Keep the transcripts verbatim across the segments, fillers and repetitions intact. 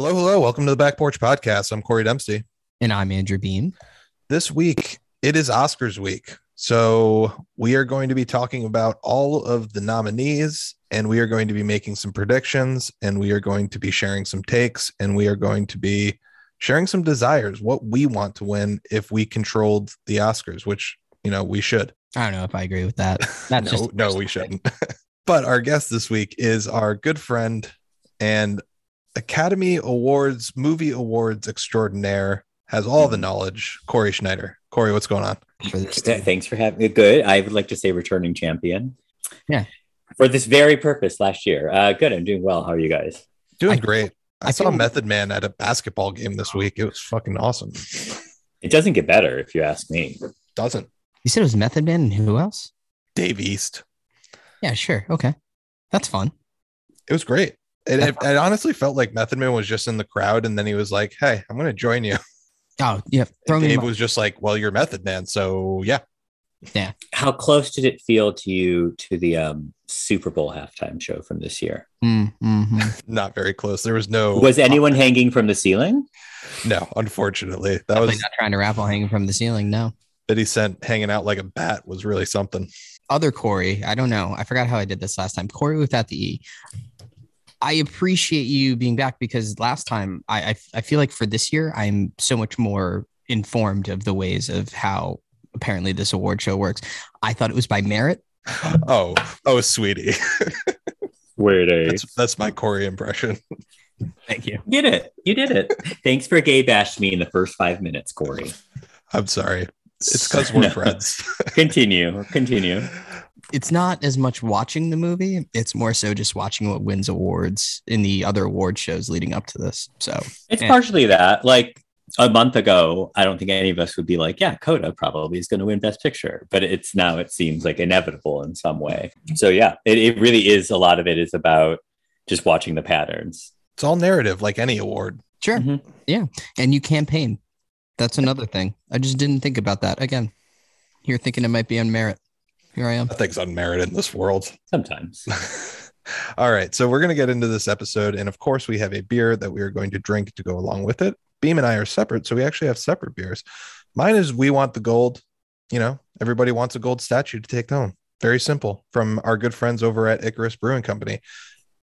Hello, hello. Welcome to the Back Porch Podcast. I'm Corey Dempsey. And I'm Andrew Bean. This week, it is Oscars week. So we are going to be talking about all of the nominees, and we are going to be making some predictions, and we are going to be sharing some takes, and we are going to be sharing some desires, what we want to win if we controlled the Oscars, which, you know, we should. I don't know if I agree with that. That's no, just no, we shouldn't. But our guest this week is our good friend and Academy Awards, movie awards extraordinaire, has all the knowledge, Corey Schneider. Corey, what's going on? Thanks for having me. Good. I would like to say returning champion. Yeah. For this very purpose last year. Uh, good. I'm doing well. How are you guys? Doing I, great. I, I saw feel... Method Man at a basketball game this week. It was fucking awesome. It doesn't get better if you ask me. It doesn't. You said it was Method Man and who else? Dave East. Yeah, sure. Okay. That's fun. It was great. It, it, it honestly felt like Method Man was just in the crowd, and then he was like, "Hey, I'm going to join you." Oh, yeah. Dave was just like, "Well, you're Method Man, so yeah." Yeah. How close did it feel to you to the um, Super Bowl halftime show from this year? Mm, mm-hmm. Not very close. There was no. Was anyone hanging from the ceiling? No, unfortunately, that Definitely was not trying to raffle hanging from the ceiling. No. That he sent hanging out like a bat was really something. Other Corey, I don't know. I forgot how I did this last time. Corey without the E. I appreciate you being back because last time I, I I feel like for this year, I'm so much more informed of the ways of how apparently this award show works. I thought it was by merit. Oh, oh, sweetie. Weird. Eh? That's, that's my Corey impression. Thank you. You did it. You did it. Thanks for gay bashing me in the first five minutes, Corey. I'm sorry. It's because we're no. friends. Continue. Continue. It's not as much watching the movie. It's more so just watching what wins awards in the other award shows leading up to this. So it's eh. partially that. Like a month ago, I don't think any of us would be like, yeah, CODA probably is going to win Best Picture. But it's now it seems like inevitable in some way. So, yeah, it, it really is. A lot of it is about just watching the patterns. It's all narrative like any award. Sure. Mm-hmm. Yeah. And you campaign. That's another thing. I just didn't think about that. Again, you're thinking it might be on merit. Here I am. Nothing's unmerited in this world. Sometimes. All right. So we're going to get into this episode. And of course, we have a beer that we are going to drink to go along with it. Beam and I are separate. So we actually have separate beers. Mine is We Want the Gold. You know, everybody wants a gold statue to take home. Very simple. From our good friends over at Licorice Brewing Company.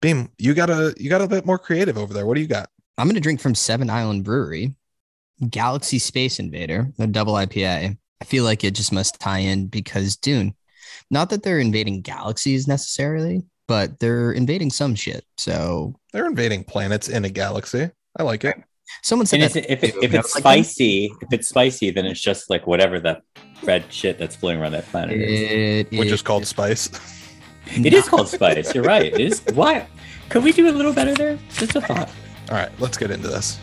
Beam, you got a, you got a bit more creative over there. What do you got? I'm going to drink from Seven Island Brewery. Galaxy Space Invader, a double I P A. I feel like it just must tie in because Dune. Not that they're invading galaxies necessarily, but they're invading some shit. So they're invading planets in a galaxy. I like it. Someone said that if, it, if it's spicy, if it's spicy, then it's just like whatever the red shit that's floating around that planet is, which is called spice. It is called spice. You're right. It is. Why? Could we do a little better there? Just a thought. All right, let's get into this.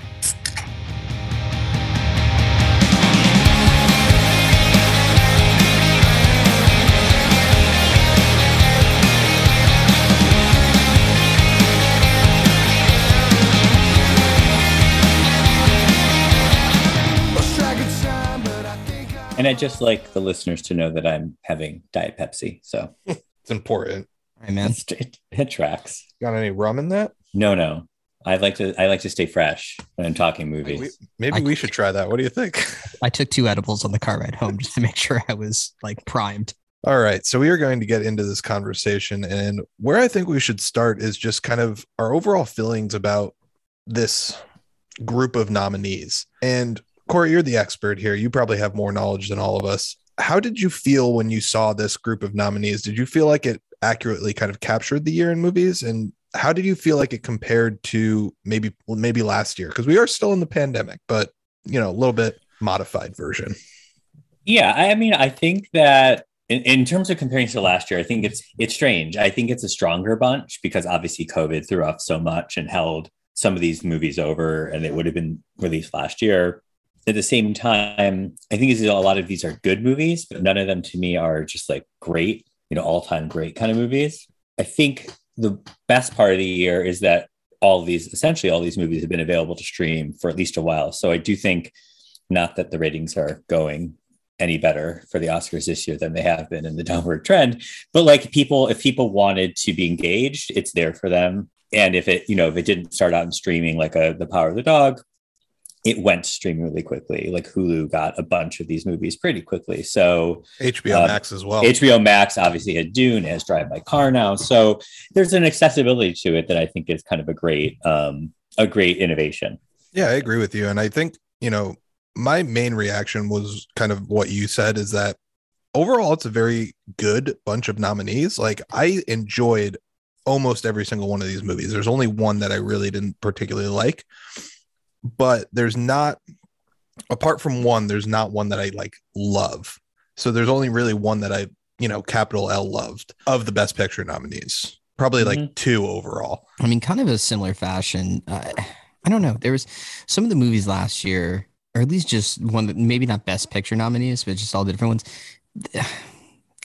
And I just like the listeners to know that I'm having Diet Pepsi. So it's important. I mean, it, it tracks. Got any rum in that? No, no. I like to I like to stay fresh when I'm talking movies. We, maybe I, we should try that. What do you think? I took two edibles on the car ride home just to make sure I was like primed. All right. So we are going to get into this conversation. And where I think we should start is just kind of our overall feelings about this group of nominees. And Corey, you're the expert here. You probably have more knowledge than all of us. How did you feel when you saw this group of nominees? Did you feel like it accurately kind of captured the year in movies? And how did you feel like it compared to maybe maybe last year? Because we are still in the pandemic, but, you know, a little bit modified version. Yeah, I mean, I think that in, in terms of comparing to last year, I think it's it's strange. I think it's a stronger bunch because obviously COVID threw off so much and held some of these movies over, and they would have been released last year. At the same time, I think a lot of these are good movies, but none of them to me are just like great, you know, all-time great kind of movies. I think the best part of the year is that all these, essentially all these movies have been available to stream for at least a while. So I do think not that the ratings are going any better for the Oscars this year than they have been in the downward trend, but like people, if people wanted to be engaged, it's there for them. And if it, you know, if it didn't start out in streaming, like a, The Power of the Dog, it went streaming really quickly. Like Hulu got a bunch of these movies pretty quickly. So H B O um, Max as well. H B O Max obviously had Dune, as Drive My Car now. So there's an accessibility to it that I think is kind of a great, um, a great innovation. Yeah, I agree with you. And I think, you know, my main reaction was kind of what you said, is that overall, it's a very good bunch of nominees. Like, I enjoyed almost every single one of these movies. There's only one that I really didn't particularly like. But there's not, apart from one, there's not one that I like love. So there's only really one that I, you know, capital L loved of the Best Picture nominees, probably mm-hmm. like two overall. I mean, kind of a similar fashion. Uh, I don't know. There was some of the movies last year, or at least just one that maybe not Best Picture nominees, but just all the different ones.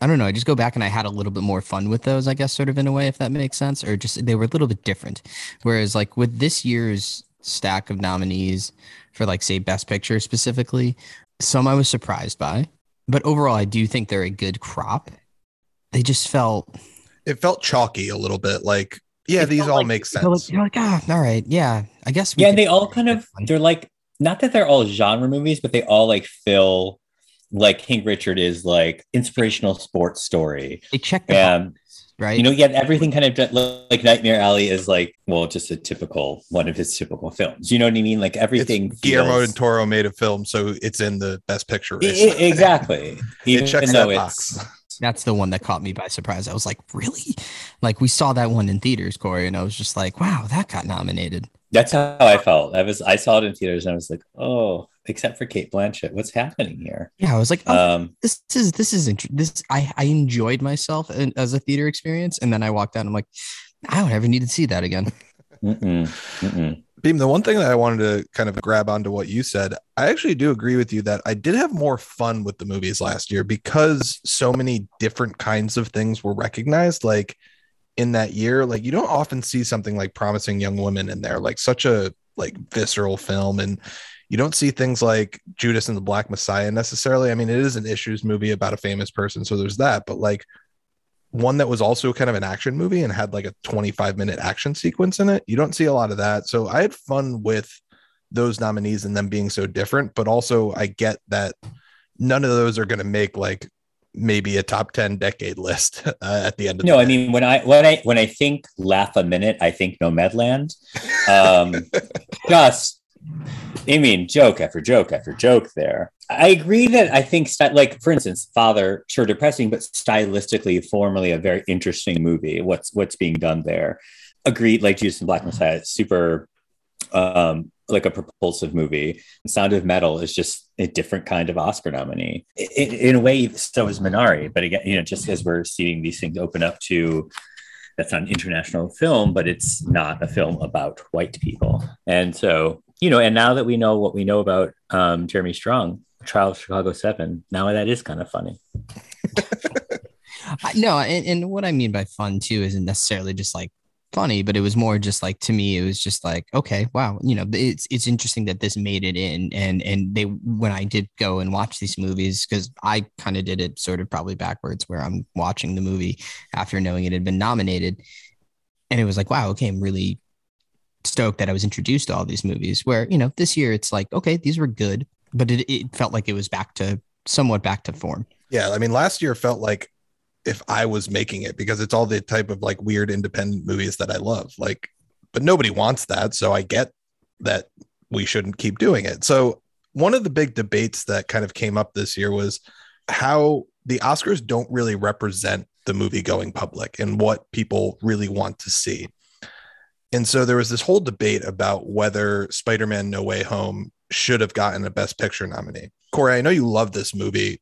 I don't know. I just go back and I had a little bit more fun with those, I guess, sort of in a way, if that makes sense, or just they were a little bit different. Whereas like with this year's stack of nominees for like say Best Picture specifically, some I was surprised by, but overall I do think they're a good crop. They just felt it felt chalky a little bit, like yeah these all like, make sense. Like, you're like, ah, all right, yeah, I guess we yeah they all kind of fun. They're like, not that they're all genre movies, but they all like fill, like King Richard is like inspirational sports story. They check them um, right? You know, yet everything kind of like Nightmare Alley is like, well, just a typical one of his typical films. You know what I mean? Like everything. It's feels... Guillermo del Toro made a film, so it's in the Best Picture race. It, exactly. Even it checks that box. That's the one that caught me by surprise. I was like, really? Like we saw that one in theaters, Corey, and I was just like, wow, that got nominated. That's how I felt. I was I saw it in theaters, and I was like, oh, except for Cate Blanchett, what's happening here? Yeah, I was like, oh, um, this is this is interesting. This I I enjoyed myself in, as a theater experience, and then I walked out. And I'm like, I don't ever need to see that again. Mm-mm, mm-mm. Beam, the one thing that I wanted to kind of grab onto what you said, I actually do agree with you that I did have more fun with the movies last year because so many different kinds of things were recognized. Like. In that year, like you don't often see something like Promising Young Women in there, like such a like visceral film, and you don't see things like Judas and the Black Messiah necessarily. I mean, it is an issues movie about a famous person, so there's that, but like one that was also kind of an action movie and had like a twenty-five minute action sequence in it, you don't see a lot of that. So I had fun with those nominees and them being so different, but also I get that none of those are going to make like maybe a top ten decade list uh, at the end of no, the No, I mean, when I when I when I think laugh a minute, I think Nomadland. Um, just, I mean, joke after joke after joke there. I agree that I think, st- like, for instance, Father, sure, depressing, but stylistically, formally, a very interesting movie. What's what's being done there? Agreed, like Judas and Black Messiah, super, um, like a propulsive movie. Sound of Metal is just a different kind of Oscar nominee. It, in a way, so is Minari. But again, you know, just as we're seeing these things open up to, that's not an international film, but it's not a film about white people. And so, you know, and now that we know what we know about um, Jeremy Strong, Trial of Chicago seven, now that is kind of funny. No, and, and what I mean by fun, too, isn't necessarily just like funny, but it was more just like, to me, it was just like, okay, wow, you know, it's it's interesting that this made it in, and and they, when I did go and watch these movies, because I kind of did it sort of probably backwards, where I'm watching the movie after knowing it had been nominated, and it was like, wow, okay, I'm really stoked that I was introduced to all these movies. Where, you know, this year it's like, okay, these were good, but it, it felt like it was back to somewhat back to form. Yeah, I mean, last year felt like if I was making it, because it's all the type of like weird independent movies that I love, like, but nobody wants that. So I get that we shouldn't keep doing it. So one of the big debates that kind of came up this year was how the Oscars don't really represent the movie going public and what people really want to see. And so there was this whole debate about whether Spider-Man No Way Home should have gotten a Best Picture nominee. Corey, I know you love this movie.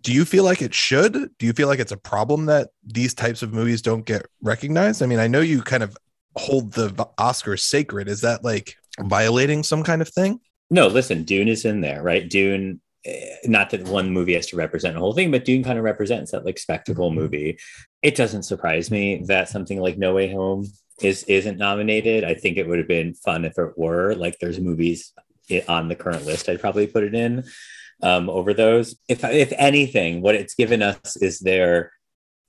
Do you feel like it should? Do you feel like it's a problem that these types of movies don't get recognized? I mean, I know you kind of hold the Oscars sacred. Is that like violating some kind of thing? No, listen, Dune is in there, right? Dune, not that one movie has to represent the whole thing, but Dune kind of represents that like spectacle movie. It doesn't surprise me that something like No Way Home is, isn't nominated. I think it would have been fun if it were. Like there's movies on the current list, I'd probably put it in. Um, over those, if if anything, what it's given us is their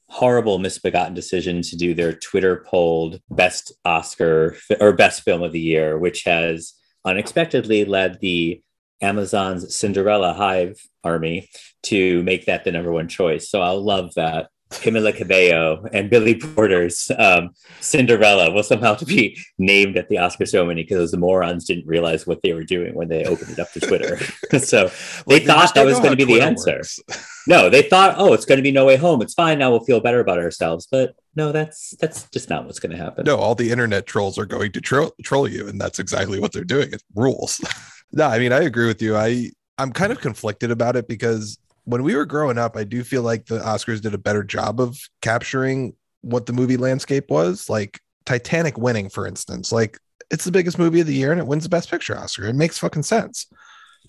horrible misbegotten decision to do their Twitter polled best Oscar or best film of the year, which has unexpectedly led the Amazon's Cinderella Hive army to make that the number one choice. So I'll love that Camila Cabello and Billy Porter's um, Cinderella will somehow be named at the Oscar ceremony because those morons didn't realize what they were doing when they opened it up to Twitter. So they thought that was going to be the answer. No, they thought, oh, it's going to be No Way Home. It's fine. Now we'll feel better about ourselves. But no, that's that's just not what's going to happen. No, all the internet trolls are going to tro- troll you. And that's exactly what they're doing. It rules. No, I mean, I agree with you. I, I'm kind of conflicted about it because when we were growing up, I do feel like the Oscars did a better job of capturing what the movie landscape was. Like Titanic winning, for instance, like it's the biggest movie of the year and it wins the Best Picture Oscar. It makes fucking sense.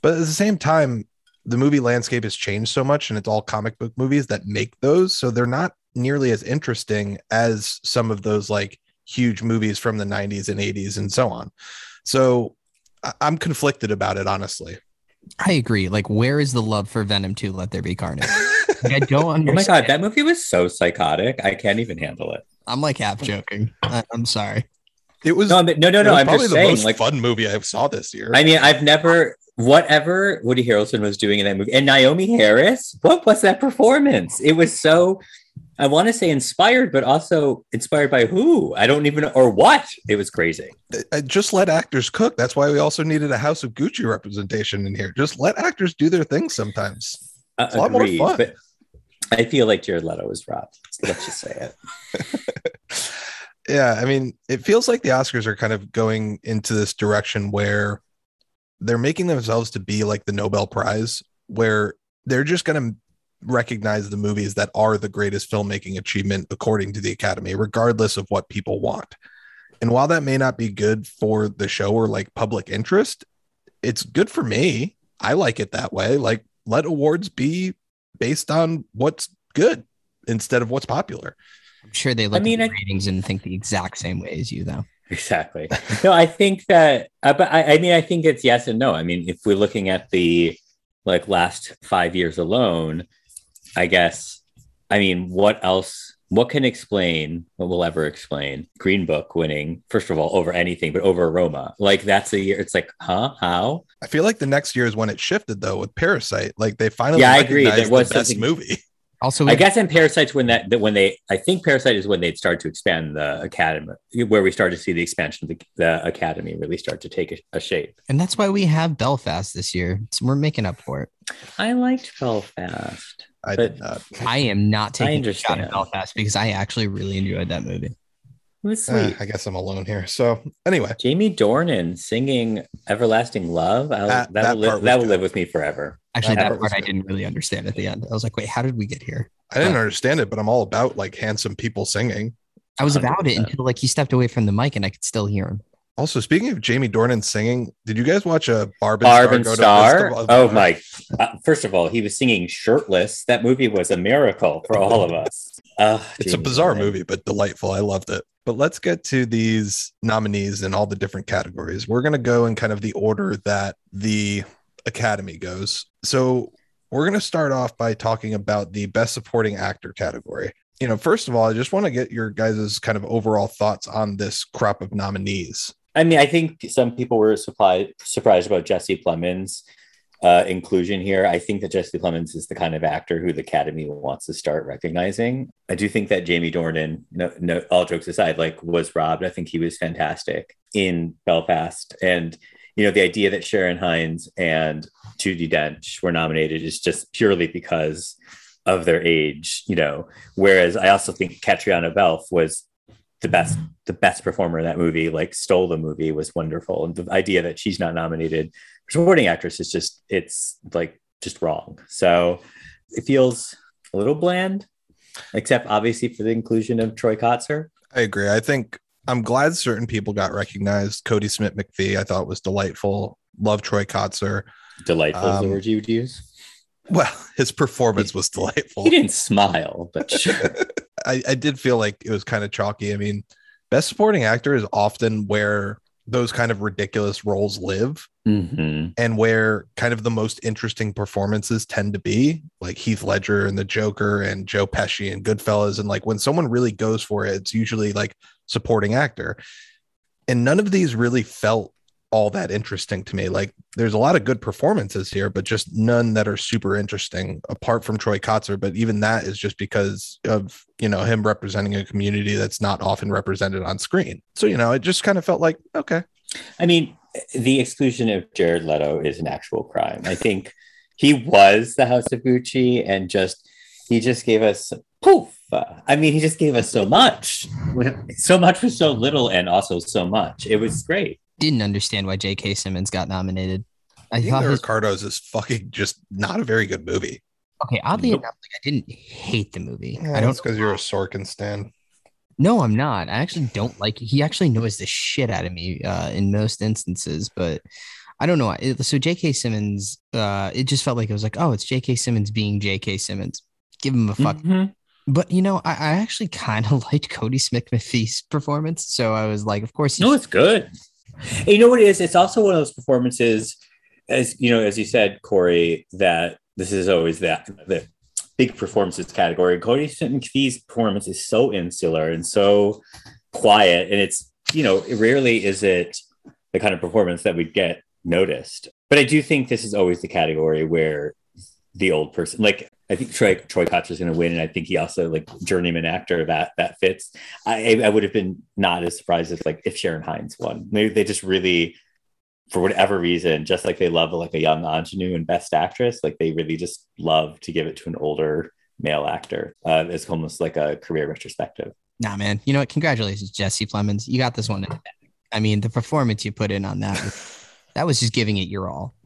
But at the same time, the movie landscape has changed so much and it's all comic book movies that make those. So they're not nearly as interesting as some of those like huge movies from the nineties and eighties and so on. So I- I'm conflicted about it, honestly. I agree. Like, where is the love for Venom two? Let There Be Carnage. Like, I don't understand. Oh my god, that movie was so psychotic. I can't even handle it. I'm like half joking. I- I'm sorry. It was no, no, no. no, no I'm probably just the saying, most like, fun movie I saw this year. I mean, I've never. Whatever Woody Harrelson was doing in that movie, and Naomi Harris. What was that performance? It was so. I want to say inspired, but also inspired by who? I don't even know, or what? It was crazy. Just let actors cook. That's why we also needed a House of Gucci representation in here. Just let actors do their thing sometimes. It's uh, a lot agreed, more fun. But I feel like Jared Leto was robbed. Let's just say it. Yeah, I mean, it feels like the Oscars are kind of going into this direction where they're making themselves to be like the Nobel Prize, where they're just going to recognize the movies that are the greatest filmmaking achievement according to the Academy, regardless of what people want. And while that may not be good for the show or like public interest, it's good for me. I like it that way. Like, let awards be based on what's good instead of what's popular. I'm sure they look I mean, at the I- ratings and think the exact same way as you, though. Exactly. No, I think that, uh, but I, I mean, I think it's yes and no. I mean, if we're looking at the like last five years alone, I guess, I mean, what else, what can explain, what will ever explain Green Book winning, first of all, over anything, but over Roma? Like, that's a year, it's like, huh, how? I feel like the next year is when it shifted, though, with Parasite. Like, they finally yeah, I agree. There was the best movie. Also, I guess in Parasite's when that, that when they, I think Parasite is when they'd start to expand the Academy, where we start to see the expansion of the, the Academy really start to take a, a shape. And that's why we have Belfast this year. So we're making up for it. I liked Belfast. I did not. I am not taking a shot at Belfast because I actually really enjoyed that movie. It was sweet. Uh, I guess I'm alone here. So anyway, Jamie Dornan singing "Everlasting Love" I'll, that, that, that will, live, that will live with me forever. Actually, that, that part, part I didn't really understand at the end. I was like, "Wait, how did we get here?" I didn't uh, understand it, but I'm all about like handsome people singing. I was about one hundred percent. It until like he stepped away from the mic, and I could still hear him. Also, speaking of Jamie Dornan singing, did you guys watch a Barb and Barb Star? And Star? Oh my! Uh, first of all, he was singing shirtless. That movie was a miracle for all of us. Uh, it's a bizarre movie, but delightful. I loved it. But let's get to these nominees in all the different categories. We're going to go in kind of the order that the Academy goes. So we're going to start off by talking about the Best Supporting Actor category. You know, first of all, I just want to get your guys' kind of overall thoughts on this crop of nominees. I mean, I think some people were supply, surprised about Jesse Plemons' uh, inclusion here. I think that Jesse Plemons is the kind of actor who the Academy wants to start recognizing. I do think that Jamie Dornan, no, no, all jokes aside, like was robbed. I think he was fantastic in Belfast. And, you know, the idea that Sharon Hines and Judy Dench were nominated is just purely because of their age, you know, whereas I also think Catriona Belf was the best the best performer in that movie, like stole the movie, was wonderful. And the idea that she's not nominated for supporting actress is just, it's like just wrong. So it feels a little bland, except obviously for the inclusion of Troy Kotsur. I agree. I think I'm glad certain people got recognized. Kodi Smit-McPhee, I thought was delightful. Love Troy Kotsur. Delightful um, is the word you would use? Well, his performance he, was delightful. He didn't smile, but sure. I, I did feel like it was kind of chalky. I mean, Best Supporting Actor is often where those kind of ridiculous roles live, mm-hmm. and where kind of the most interesting performances tend to be, like Heath Ledger and the Joker and Joe Pesci and Goodfellas. And like when someone really goes for it, it's usually like supporting actor. And none of these really felt all that interesting to me. Like there's a lot of good performances here, but just none that are super interesting apart from Troy Kotsur. But even that is just because of, you know, him representing a community that's not often represented on screen. So, you know, it just kind of felt like, okay. I mean, the exclusion of Jared Leto is an actual crime. I think he was the House of Gucci and just, he just gave us poof. I mean, he just gave us so much, so much was so little. And also so much. It was great. Didn't understand why J K. Simmons got nominated. I, I think thought the his... Ricardos is fucking just not a very good movie. Okay, oddly nope. enough, like, I didn't hate the movie. Yeah, I don't because you're a Sorkin stan. No, I'm not. I actually don't like it. He actually annoys the shit out of me uh, in most instances, but I don't know. It, so J K. Simmons, uh, it just felt like it was like, oh, it's J K. Simmons being J K. Simmons. Give him a fuck. Mm-hmm. But, you know, I, I actually kind of liked Kodi Smit-McPhee's performance, so I was like, of course. No, it's good. And you know what it is? It's also one of those performances, as you know, as you said, Corey, that this is always that the big performances category. Kodi Smit-McPhee's performance is so insular and so quiet, and it's, you know, it rarely is it the kind of performance that would get noticed. But I do think this is always the category where the old person, like I think Troy Troy Kotsur is going to win, and I think he also, like, journeyman actor, that that fits. I I would have been not as surprised as like if Sharon Hines won. Maybe they just really, for whatever reason, just like they love like a young Aunjanue and Best Actress, like they really just love to give it to an older male actor. Uh, it's almost like a career retrospective. Nah, man, you know what? Congratulations, Jesse Plemons. You got this one. I mean, the performance you put in on that, that was just giving it your all.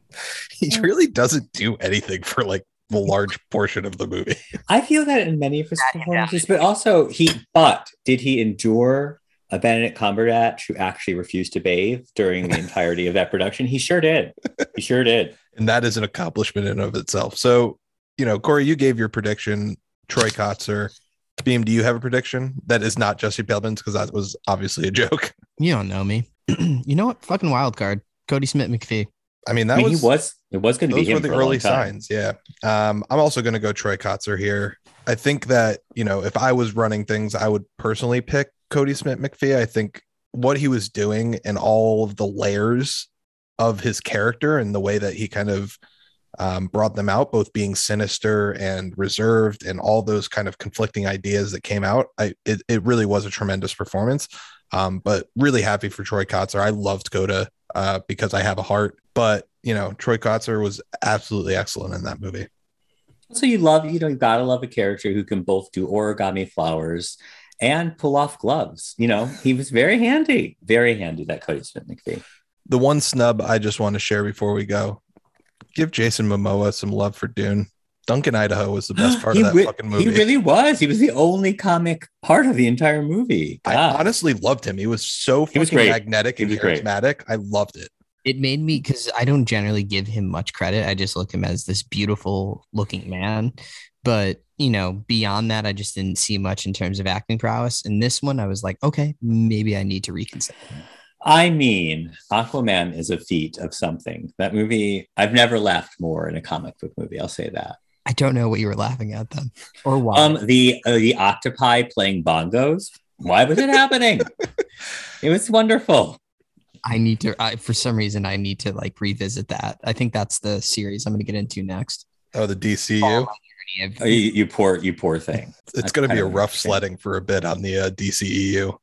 He really doesn't do anything for like the large portion of the movie. I feel that in many of his performances, but also he, but did he endure a Benedict Cumberbatch who actually refused to bathe during the entirety of that production? He sure did. He sure did. And that is an accomplishment in and of itself. So, you know, Corey, you gave your prediction, Troy Kotsur. Beam, do you have a prediction that is not Jesse Plemons? Because that was obviously a joke. You don't know me. You know what? Fucking wild card. Kodi Smit-McPhee. I mean, that I mean, was, he was it was going to be him. Those were the early signs, yeah. Um, I'm also going to go Troy Kotsur here. I think that, you know, if I was running things, I would personally pick Kodi Smit-McPhee. I think what he was doing and all of the layers of his character and the way that he kind of um, brought them out, both being sinister and reserved, and all those kind of conflicting ideas that came out. I it, it really was a tremendous performance. Um, but really happy for Troy Kotsur. I loved Coda uh, because I have a heart. But, you know, Troy Kotsur was absolutely excellent in that movie. So you love, you know, you gotta love a character who can both do origami flowers and pull off gloves. You know, he was very handy, very handy, that Kodi Smit-McPhee. The one snub I just want to share before we go, give Jason Momoa some love for Dune. Duncan Idaho was the best part of that re- fucking movie. He really was. He was the only comic part of the entire movie. God. I honestly loved him. He was so fucking was magnetic and charismatic. Great. I loved it. It made me, because I don't generally give him much credit. I just look him as this beautiful looking man. But, you know, beyond that, I just didn't see much in terms of acting prowess. In this one, I was like, okay, maybe I need to reconsider. I mean, Aquaman is a feat of something. That movie, I've never laughed more in a comic book movie. I'll say that. I don't know what you were laughing at then, or why. Um, the uh, the octopi playing bongos. Why was it happening? It was wonderful. I need to, I, for some reason, I need to like revisit that. I think that's the series I'm going to get into next. Oh, the D C U. Oh, of- oh, you, you poor, you poor thing. It's going to be a rough sledding for a bit on the uh, D C E U.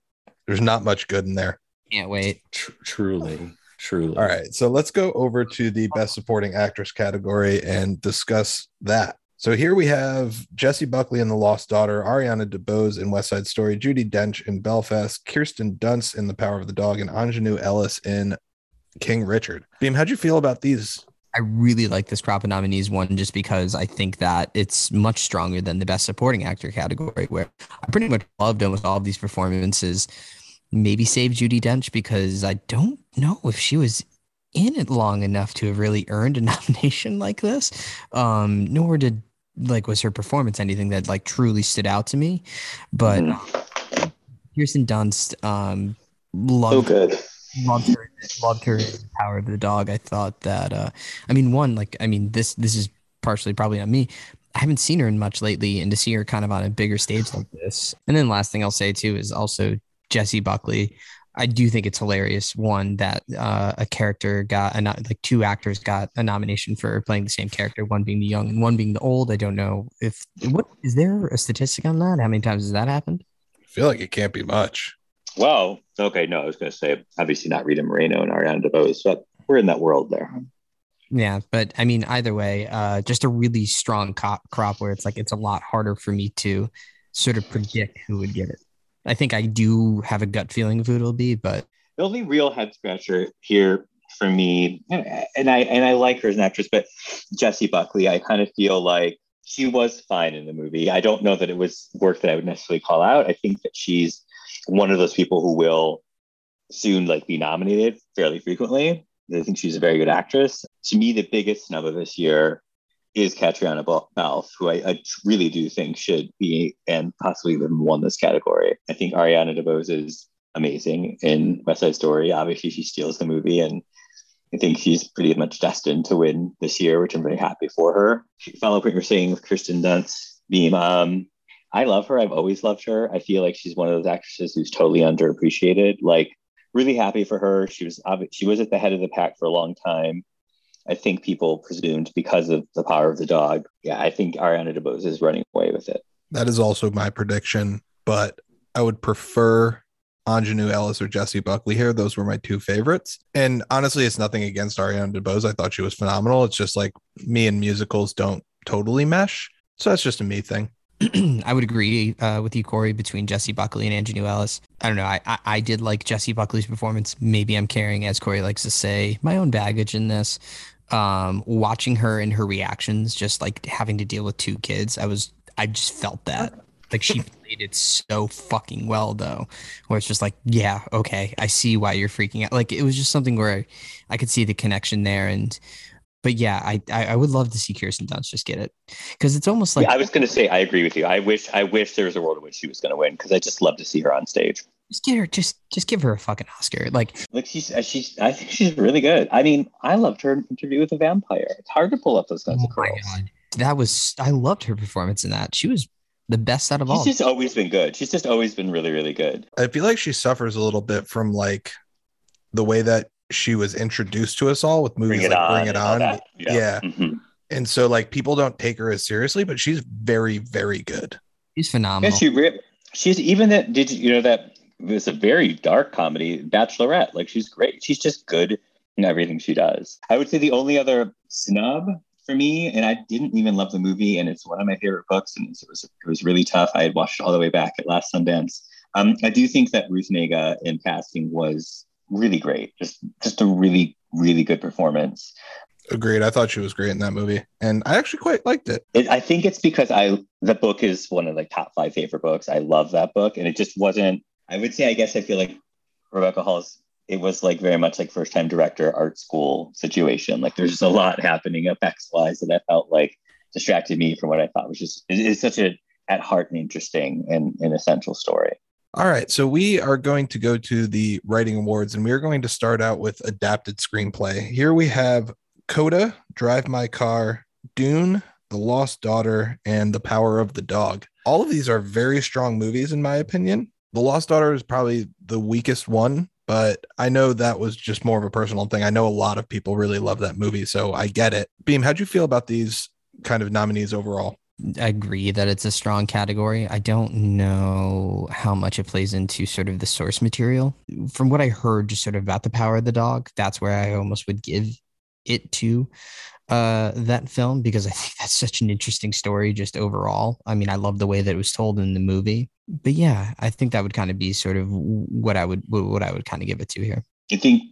There's not much good in there. Can't wait. Tr- truly, truly. All right, so let's go over to the Best Supporting Actress category and discuss that. So here we have Jessie Buckley in The Lost Daughter, Ariana DeBose in West Side Story, Judy Dench in Belfast, Kirsten Dunst in The Power of the Dog, and Aunjanue Ellis in King Richard. Beam, how'd you feel about these? I really like this crop of nominees, one, just because I think that it's much stronger than the Best Supporting Actor category, where I pretty much loved almost all of these performances. Maybe save Judy Dench, because I don't know if she was in it long enough to have really earned a nomination like this, um, nor did like was her performance anything that like truly stood out to me. But Kirsten Dunst, um, loved, so good. loved her loved her Power of the Dog. I thought that, uh, I mean, one, like, I mean, this this is partially probably on me. I haven't seen her in much lately, and to see her kind of on a bigger stage like this. And then last thing I'll say, too, is also Jessie Buckley. I do think it's hilarious, one, that uh, a character got, a, like two actors got a nomination for playing the same character, one being the young and one being the old. I don't know if, what is there a statistic on that? How many times has that happened? I feel like it can't be much. Well, okay, no, I was going to say, obviously not Rita Moreno and Ariana DeBose, but we're in that world there. Yeah, but I mean, either way, uh, just a really strong cop, crop where it's like, it's a lot harder for me to sort of predict who would get it. I think I do have a gut feeling of who it'll be, but the only real head scratcher here for me, and I and I like her as an actress, but Jessie Buckley, I kind of feel like she was fine in the movie. I don't know that it was work that I would necessarily call out. I think that she's one of those people who will soon like be nominated fairly frequently. I think she's a very good actress. To me, the biggest snub of this year is Catriona Balfe, who I, I really do think should be and possibly even won this category. I think Ariana DeBose is amazing in West Side Story. Obviously, she steals the movie, and I think she's pretty much destined to win this year, which I'm very happy for her. Follow up what you're saying with Kirsten Dunst's meme. Um, I love her. I've always loved her. I feel like she's one of those actresses who's totally underappreciated. Like, really happy for her. She was she was at the head of the pack for a long time. I think people presumed because of The Power of the Dog. Yeah, I think Ariana DeBose is running away with it. That is also my prediction, but I would prefer Aunjanue Ellis or Jessie Buckley here. Those were my two favorites. And honestly, it's nothing against Ariana DeBose. I thought she was phenomenal. It's just like me and musicals don't totally mesh. So that's just a me thing. I would agree uh, with you, Corey, between Jessie Buckley and Aunjanue Ellis. I don't know. I, I, I did like Jessie Buckley's performance. Maybe I'm carrying, as Corey likes to say, my own baggage in this. Um, watching her and her reactions, just like having to deal with two kids, I was, I just felt that. Like, she played it so fucking well, though, where it's just like, yeah, okay, I see why you're freaking out. Like, it was just something where I, I could see the connection there. And But yeah, I I would love to see Kirsten Dunst just get it, because it's almost like, yeah, I was going to say I agree with you. I wish I wish there was a world in which she was going to win, because I just love to see her on stage. Just get her, just just give her a fucking Oscar. Like, like she's she's I think she's really good. I mean, I loved her Interview with a Vampire. It's hard to pull up those kinds oh of girls. That was I loved her performance in that. She was the best out of she's all. She's just always been good. She's just always been really really good. I feel like she suffers a little bit from like the way that she was introduced to us all with movies Bring like Bring It On. Yeah. yeah. Mm-hmm. And so like people don't take her as seriously, but she's very, very good. She's phenomenal. Yeah, she ripped. She's even that, did you, you know, that it's a very dark comedy, Bachelorette. Like, she's great. She's just good in everything she does. I would say the only other snub for me, and I didn't even love the movie, and it's one of my favorite books, and it was, it was really tough. I had watched it all the way back at last Sundance. Um, I do think that Ruth Negga in casting was really great. Just just a really, really good performance. Agreed. I thought she was great in that movie, and I actually quite liked it. it I think it's because I the book is one of the top five favorite books. I love that book, and it just wasn't, I would say, I guess I feel like Rebecca Hall's, it was like very much like first-time director art school situation. Like, there's just a lot happening effects-wise that I felt like distracted me from what I thought was just, it, it's such a at heart and interesting and an essential story. All right, so we are going to go to the writing awards, and we are going to start out with adapted screenplay. Here we have CODA, Drive My Car, Dune, The Lost Daughter, and The Power of the Dog. All of these are very strong movies, in my opinion. The Lost Daughter is probably the weakest one, but I know that was just more of a personal thing. I know a lot of people really love that movie, so I get it. Beam, how'd you feel about these kind of nominees overall? I agree that it's a strong category. I don't know how much it plays into sort of the source material. From what I heard just sort of about The Power of the Dog, that's where I almost would give it to uh, that film, because I think that's such an interesting story just overall. I mean, I love the way that it was told in the movie. But yeah, I think that would kind of be sort of what I would what I would kind of give it to here. I think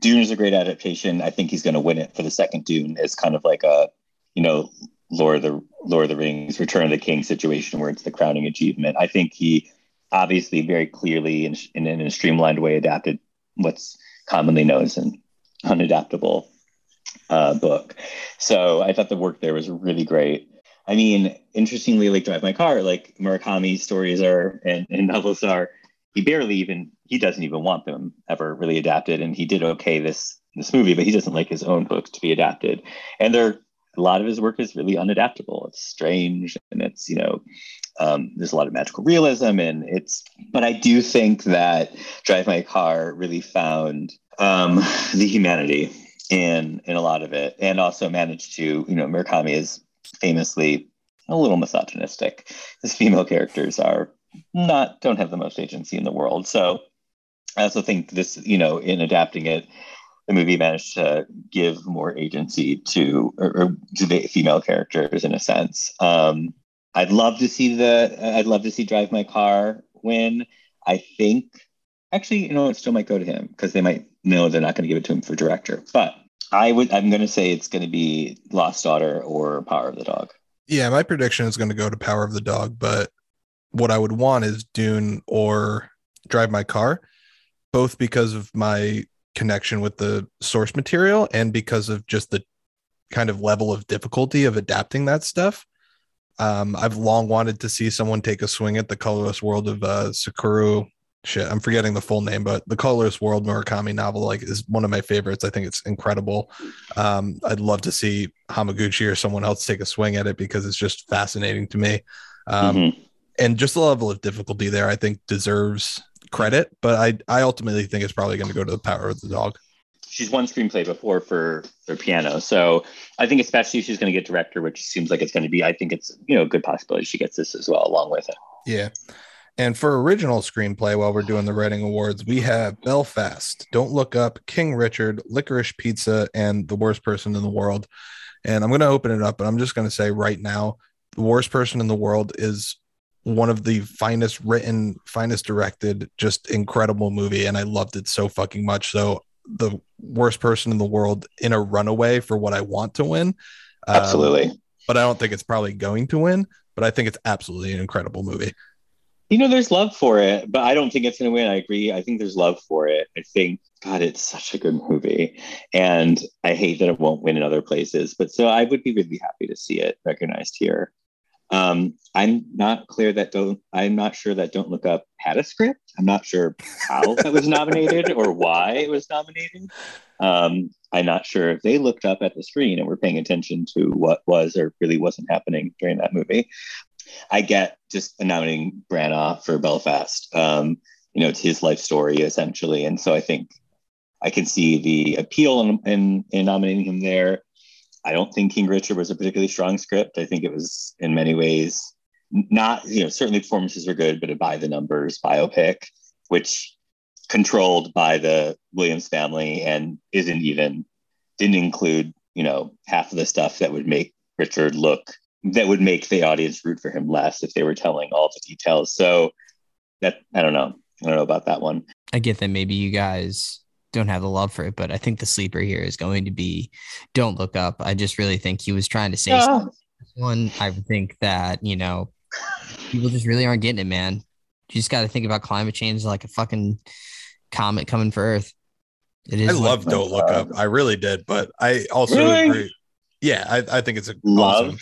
Dune is a great adaptation. I think he's going to win it for the second Dune. It's kind of like a, you know, Lord of the Lord of the Rings, Return of the King situation, where it's the crowning achievement. I think he obviously very clearly and in, in, in a streamlined way adapted what's commonly known as an unadaptable uh, book. So I thought the work there was really great. I mean, interestingly, like Drive My Car, like Murakami's stories are and, and novels are, he barely even, he doesn't even want them ever really adapted. And he did okay this this movie, but he doesn't like his own books to be adapted. And they're, a lot of his work is really unadaptable. It's strange, and it's, you know, um, there's a lot of magical realism, and it's, but I do think that Drive My Car really found um, the humanity in in a lot of it, and also managed to, you know, Murakami is famously a little misogynistic. His female characters are not, don't have the most agency in the world. So I also think this, you know, in adapting it, the movie managed to give more agency to, or, or to the female characters in a sense. Um, I'd love to see the, I'd love to see Drive My Car win. I think, actually, you know, it still might go to him, because they might know they're not going to give it to him for director. But I would, I'm going to say it's going to be Lost Daughter or Power of the Dog. Yeah, my prediction is going to go to Power of the Dog. But what I would want is Dune or Drive My Car, both because of my connection with the source material and because of just the kind of level of difficulty of adapting that stuff. Um, I've long wanted to see someone take a swing at the colorless world of uh, Sakura. Shit, I'm forgetting the full name, but the Colorless World Murakami novel, like, is one of my favorites. I think it's incredible. Um, I'd love to see Hamaguchi or someone else take a swing at it, because it's just fascinating to me. Um, mm-hmm. And just the level of difficulty there, I think, deserves credit, but I I ultimately think it's probably going to go to The Power of the Dog. She's won screenplay before for for piano, so I think especially if she's going to get director, which seems like it's going to be, I think it's, you know, a good possibility she gets this as well along with it. Yeah. And for original screenplay, while we're doing the writing awards, we have Belfast, Don't Look Up, King Richard, Licorice Pizza, and The Worst Person in the World. And I'm going to open it up, and I'm just going to say right now, The Worst Person in the World is one of the finest written, finest directed, just incredible movie. And I loved it so fucking much. So The Worst Person in the World in a runaway for what I want to win. Absolutely. Um, but I don't think it's probably going to win, but I think it's absolutely an incredible movie. You know, there's love for it, but I don't think it's going to win. I agree. I think there's love for it. I think, God, it's such a good movie. And I hate that it won't win in other places, but so I would be really happy to see it recognized here. Um, I'm not clear that don't, I'm not sure that Don't Look Up had a script. I'm not sure how that was nominated or why it was nominated. Um, I'm not sure if they looked up at the screen and were paying attention to what was or really wasn't happening during that movie. I get just nominating Branagh for Belfast. Um, you know, it's his life story essentially. And so I think I can see the appeal in, in, in nominating him there. I don't think King Richard was a particularly strong script. I think it was in many ways not, you know, certainly performances were good, but a by the numbers biopic, which controlled by the Williams family and isn't even, didn't include, you know, half of the stuff that would make Richard look, that would make the audience root for him less if they were telling all the details. So that, I don't know. I don't know about that one. I get that maybe you guys don't have the love for it, but I think the sleeper here is going to be Don't Look Up. I just really think he was trying to say yeah. something. One, I think that, you know, people just really aren't getting it, man. You just got to think about climate change like a fucking comet coming for Earth. It is. I love like, Don't Look Up. I really did, but I also really? agree. Yeah, I, I think it's a love. Awesome.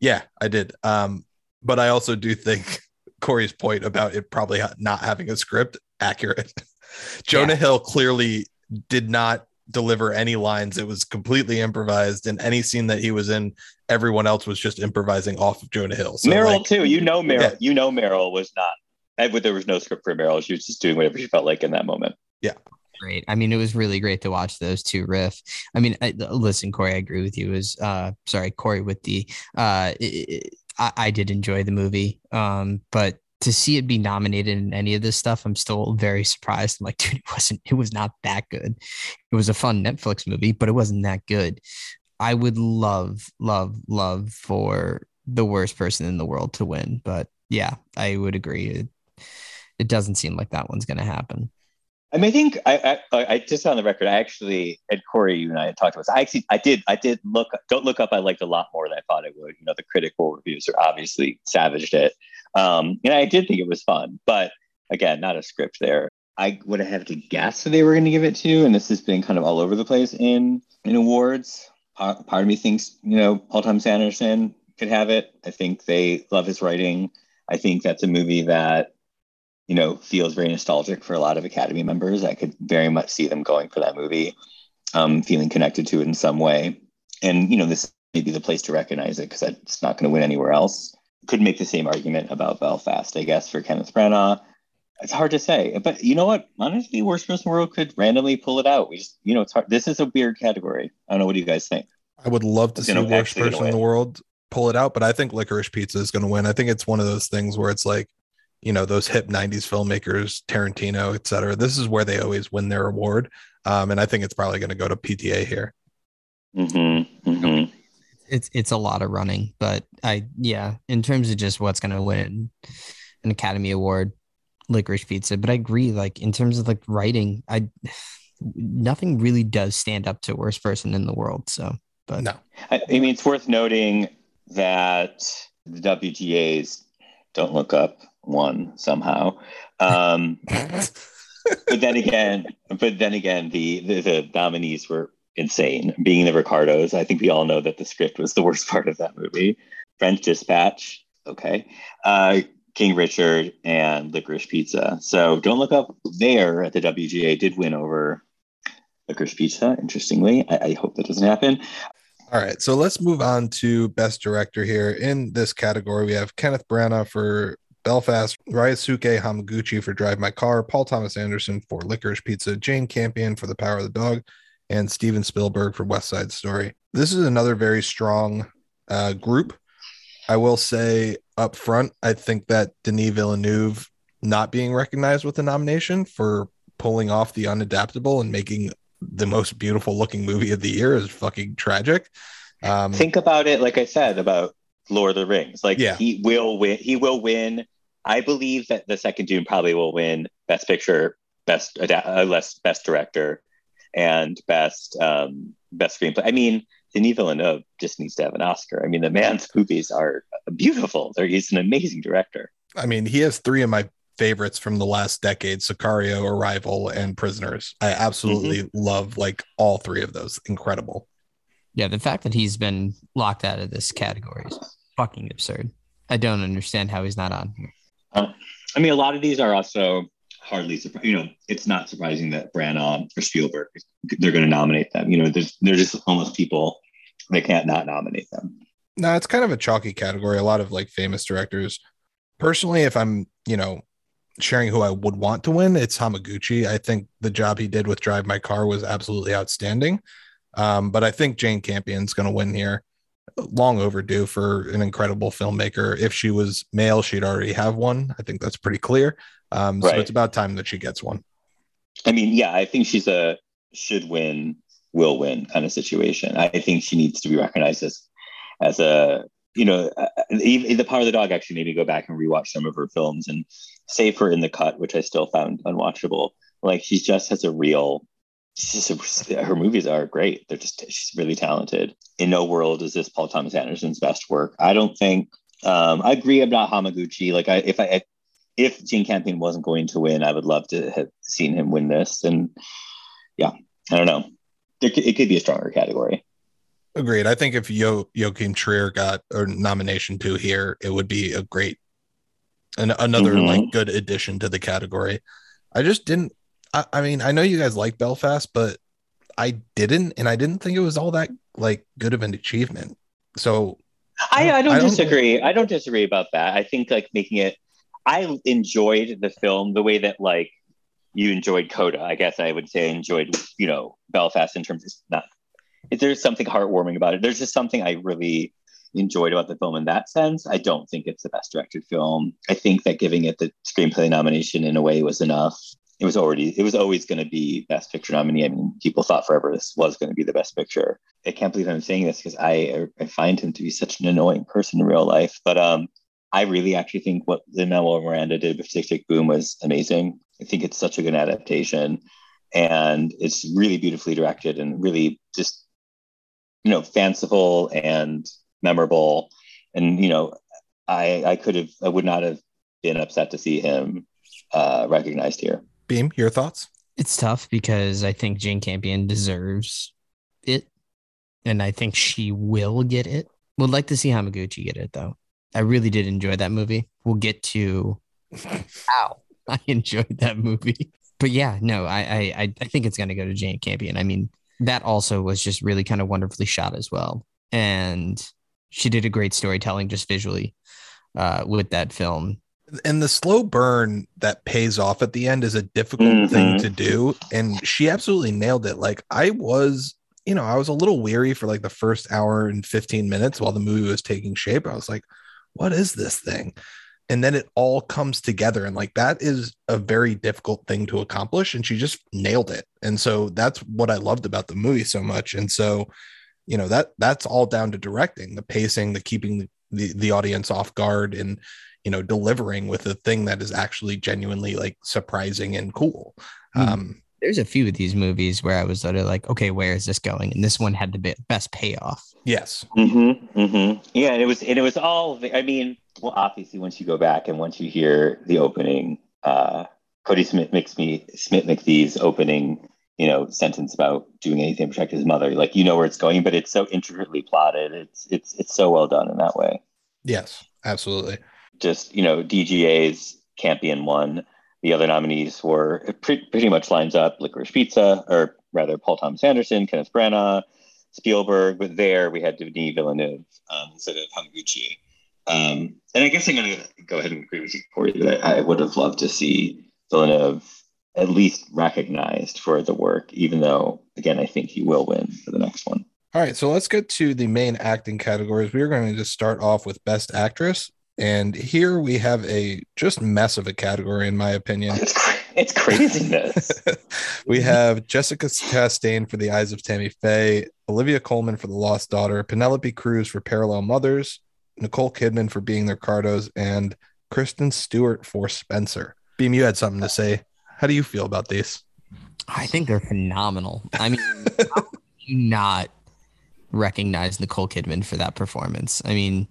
Yeah, I did. Um, but I also do think Corey's point about it probably not having a script accurate. Jonah yeah. Hill clearly did not deliver any lines. It was completely improvised, and any scene that he was in, everyone else was just improvising off of Jonah Hill. So Meryl like, too. You know, Meryl, yeah. you know, Meryl was not, there was no script for Meryl. She was just doing whatever she felt like in that moment. Yeah. Great. I mean, it was really great to watch those two riff. I mean, I, listen, Corey, I agree with you is, uh, sorry, Corey with the, uh, it, I, I did enjoy the movie. Um, but to see it be nominated in any of this stuff, I'm still very surprised. I'm like, dude, it wasn't, it was not that good. It was a fun Netflix movie, but it wasn't that good. I would love, love, love for The Worst Person in the World to win. But yeah, I would agree. It, it doesn't seem like that one's going to happen. I mean, I think I, I, I just on the record, I actually, Ed Corey, you and I had talked about this. I actually, I did, I did look, Don't Look Up. I liked a lot more than I thought it would. You know, the critical reviews are obviously savaged it. Um, and I did think it was fun, but again, not a script there. I would have to guess who they were going to give it to. And this has been kind of all over the place in, in awards. Part, part of me thinks, you know, Paul Thomas Anderson could have it. I think they love his writing. I think that's a movie that, you know, feels very nostalgic for a lot of Academy members. I could very much see them going for that movie, um, feeling connected to it in some way. And, you know, this may be the place to recognize it because it's not going to win anywhere else. Could make the same argument about Belfast, I guess, for Kenneth Branagh. It's hard to say, but you know what? Honestly, Worst Person in the World could randomly pull it out. We just, you know, it's hard. This is a weird category. I don't know. What do you guys think? I would love to it's see Worst Person in the World pull it out, but I think Licorice Pizza is going to win. I think it's one of those things where it's like, you know, those hip nineties filmmakers, Tarantino, et cetera. This is where they always win their award. Um, and I think it's probably going to go to P D A here. Mm-hmm. Mm-hmm. It's, it's a lot of running, but I, yeah, in terms of just what's going to win an Academy Award, Licorice Pizza. But I agree, like in terms of like writing, I nothing really does stand up to Worst Person in the World. So, but no, I, I mean it's worth noting that the W G A's Don't Look Up won somehow. Um, but then again, but then again, the, the the nominees were insane. Being the Ricardos, I think we all know that the script was the worst part of that movie. French Dispatch, okay. Uh, King Richard and Licorice Pizza. So Don't Look Up there at the W G A did win over Licorice Pizza, interestingly. I, I hope that doesn't happen. All right, so let's move on to Best Director here. In this category, we have Kenneth Branagh for Belfast, Ryusuke Hamaguchi for Drive My Car, Paul Thomas Anderson for Licorice Pizza, Jane Campion for The Power of the Dog, and Steven Spielberg for West Side Story. This is another very strong uh, group. I will say up front, I think that Denis Villeneuve not being recognized with the nomination for pulling off the unadaptable and making the most beautiful looking movie of the year is fucking tragic. Um, Think about it, like I said, about Lord of the Rings. Like yeah. he will win. He will win. I believe that the second Dune probably will win Best Picture, Best uh, less Best Director, and Best um, Best Screenplay. I mean, Denis Villeneuve just needs to have an Oscar. I mean, the man's movies are beautiful. They're, he's an amazing director. I mean, he has three of my favorites from the last decade, Sicario, Arrival, and Prisoners. I absolutely mm-hmm. love, like, all three of those. Incredible. Yeah, the fact that he's been locked out of this category is fucking absurd. I don't understand how he's not on here. Uh, I mean, a lot of these are also hardly surprising. You know, it's not surprising that Branagh or Spielberg, they're going to nominate them. You know, there's they're just almost people. They can't not nominate them. No, it's kind of a chalky category. A lot of like famous directors. Personally, if I'm, you know, sharing who I would want to win, it's Hamaguchi. I think the job he did with Drive My Car was absolutely outstanding. Um, but I think Jane Campion's going to win here. Long overdue for an incredible filmmaker. If she was male, she'd already have one. I think that's pretty clear. Um, right. So it's about time that she gets one. I mean, yeah, I think she's a should win, will win kind of situation. I think she needs to be recognized as, as a, you know, uh, The Power of the Dog actually made me go back and rewatch some of her films, and save for In the Cut, which I still found unwatchable. Like she just has a real, she's just a, her movies are great. They're just, she's really talented. In no world is this Paul Thomas Anderson's best work. I don't think, um, I agree about Hamaguchi. Like I, if I, I if Gene Campion wasn't going to win, I would love to have seen him win this. And yeah, I don't know. It could, it could be a stronger category. Agreed. I think if Yo- Joachim Trier got a nomination to here, it would be a great, an, another mm-hmm. like good addition to the category. I just didn't, I, I mean, I know you guys like Belfast, but I didn't, and I didn't think it was all that like good of an achievement. So I, I don't, I don't disagree. Think... I don't disagree about that. I think like making it, I enjoyed the film the way that like you enjoyed CODA. I guess I would say enjoyed, you know, Belfast in terms of not, if there's something heartwarming about it. There's just something I really enjoyed about the film in that sense. I don't think it's the best directed film. I think that giving it the screenplay nomination in a way was enough. It was already, it was always going to be Best Picture nominee. I mean, people thought forever this was going to be the Best Picture. I can't believe I'm saying this because I I find him to be such an annoying person in real life. But um, I really actually think what Lin-Manuel Miranda did with Tick Tick Boom was amazing. I think it's such a good adaptation, and it's really beautifully directed and really just, you know, fanciful and memorable. And, you know, I I could have, I would not have been upset to see him uh, recognized here. Beam, your thoughts? It's tough because I think Jane Campion deserves it, and I think she will get it. Would like to see Hamaguchi get it, though. I really did enjoy that movie. We'll get to how I enjoyed that movie. But yeah, no, I I I think it's going to go to Jane Campion. I mean, that also was just really kind of wonderfully shot as well. And she did a great storytelling just visually uh, with that film. And the slow burn that pays off at the end is a difficult mm-hmm. thing to do. And she absolutely nailed it. Like I was, you know, I was a little weary for like the first hour and fifteen minutes while the movie was taking shape. I was like, what is this thing? And then it all comes together. And like, that is a very difficult thing to accomplish. And she just nailed it. And so that's what I loved about the movie so much. And so, you know, that that's all down to directing, the pacing, the keeping the, the, the audience off guard, and, you know, delivering with a thing that is actually genuinely like surprising and cool. Mm. Um, There's a few of these movies where I was sort of like, okay, where is this going? And this one had the best payoff. Yes. Mm-hmm, mm-hmm. Yeah, and it was, and it was all, the, I mean, well, obviously, once you go back and once you hear the opening, uh, Kodi Smit-McPhee's opening, you know, sentence about doing anything to protect his mother, like, you know where it's going, but it's so intricately plotted. It's, it's, it's so well done in that way. Yes, absolutely. Just, you know, D G A's Campion won. The other nominees were pretty, pretty much lines up. Licorice Pizza, or rather Paul Thomas Anderson, Kenneth Branagh, Spielberg. But there we had Denis Villeneuve um, instead of Hamaguchi. Um, and I guess I'm going to go ahead and agree with you, Corey, that I, I would have loved to see Villeneuve at least recognized for the work, even though, again, I think he will win for the next one. All right, so let's get to the main acting categories. We're going to just start off with Best Actress. And here we have a just mess of a category, in my opinion. It's, it's craziness. We have Jessica Chastain for The Eyes of Tammy Faye, Olivia Colman for The Lost Daughter, Penelope Cruz for Parallel Mothers, Nicole Kidman for Being the Ricardos, and Kristen Stewart for Spencer. Beam, you had something to say. How do you feel about these? I think they're phenomenal. I mean, how could you not recognize Nicole Kidman for that performance? I mean,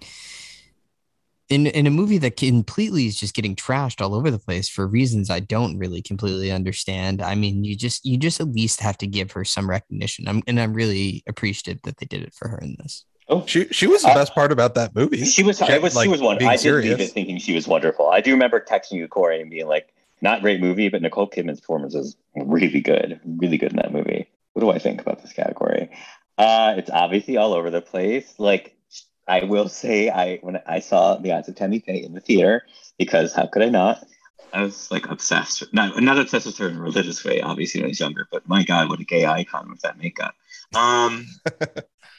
in in a movie that completely is just getting trashed all over the place for reasons I don't really completely understand. I mean, you just you just at least have to give her some recognition. I'm, and I'm really appreciative that they did it for her in this. Oh, she she was the uh, best part about that movie. She was. She, I was. Like, she was one. I did leave it thinking she was wonderful. I do remember texting you, Corey, and being like, "Not great movie, but Nicole Kidman's performance is really good, really good in that movie." What do I think about this category? Uh, it's obviously all over the place. Like, I will say, I when I saw The Eyes of Tammy Faye in the theater, because how could I not? I was like obsessed. Not not obsessed with her in a religious way, obviously, when I was younger. But my God, what a gay icon with that makeup. Um.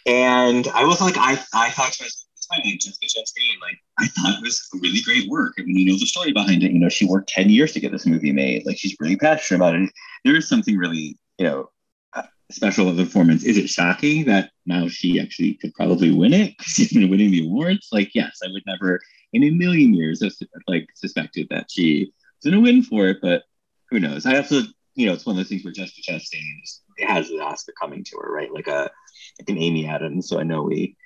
And I was like, I, I thought to myself, it's funny, Jessica Chastain, like, I thought it was a really great work. And when you know the story behind it, you know, she worked ten years to get this movie made. Like, she's really passionate about it. There is something really, you know, uh, special of the performance. Is it shocking that now she actually could probably win it because she's been winning the awards? Like, yes, I would never in a million years have, like, suspected that she was going to win for it, but who knows? I also, you know, it's one of those things where Jessica Chastain is, has the Oscar coming to her, right? Like a like an Amy Adams. So I know we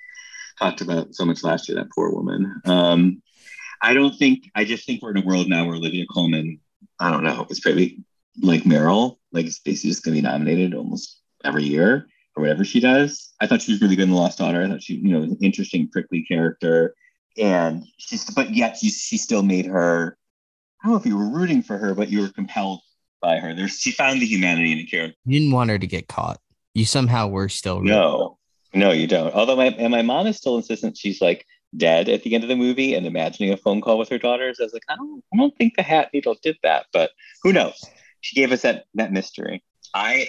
talked about so much last year, that poor woman. Um, I don't think, I just think we're in a world now where Olivia Colman, I don't know, it's probably like Meryl, like it's basically just going to be nominated almost every year or whatever she does. I thought she was really good in The Lost Daughter. I thought she, you know, was an interesting, prickly character. And she's, but yet she, she still made her, I don't know if you were rooting for her, but you were compelled by her. There's, she found the humanity in the character. You didn't want her to get caught. You somehow were still no, no, you don't. Although my and my mom is still insistent she's like dead at the end of the movie and imagining a phone call with her daughters. I was like, I don't, I don't think the Hat Needle did that, but who knows? She gave us that that mystery. I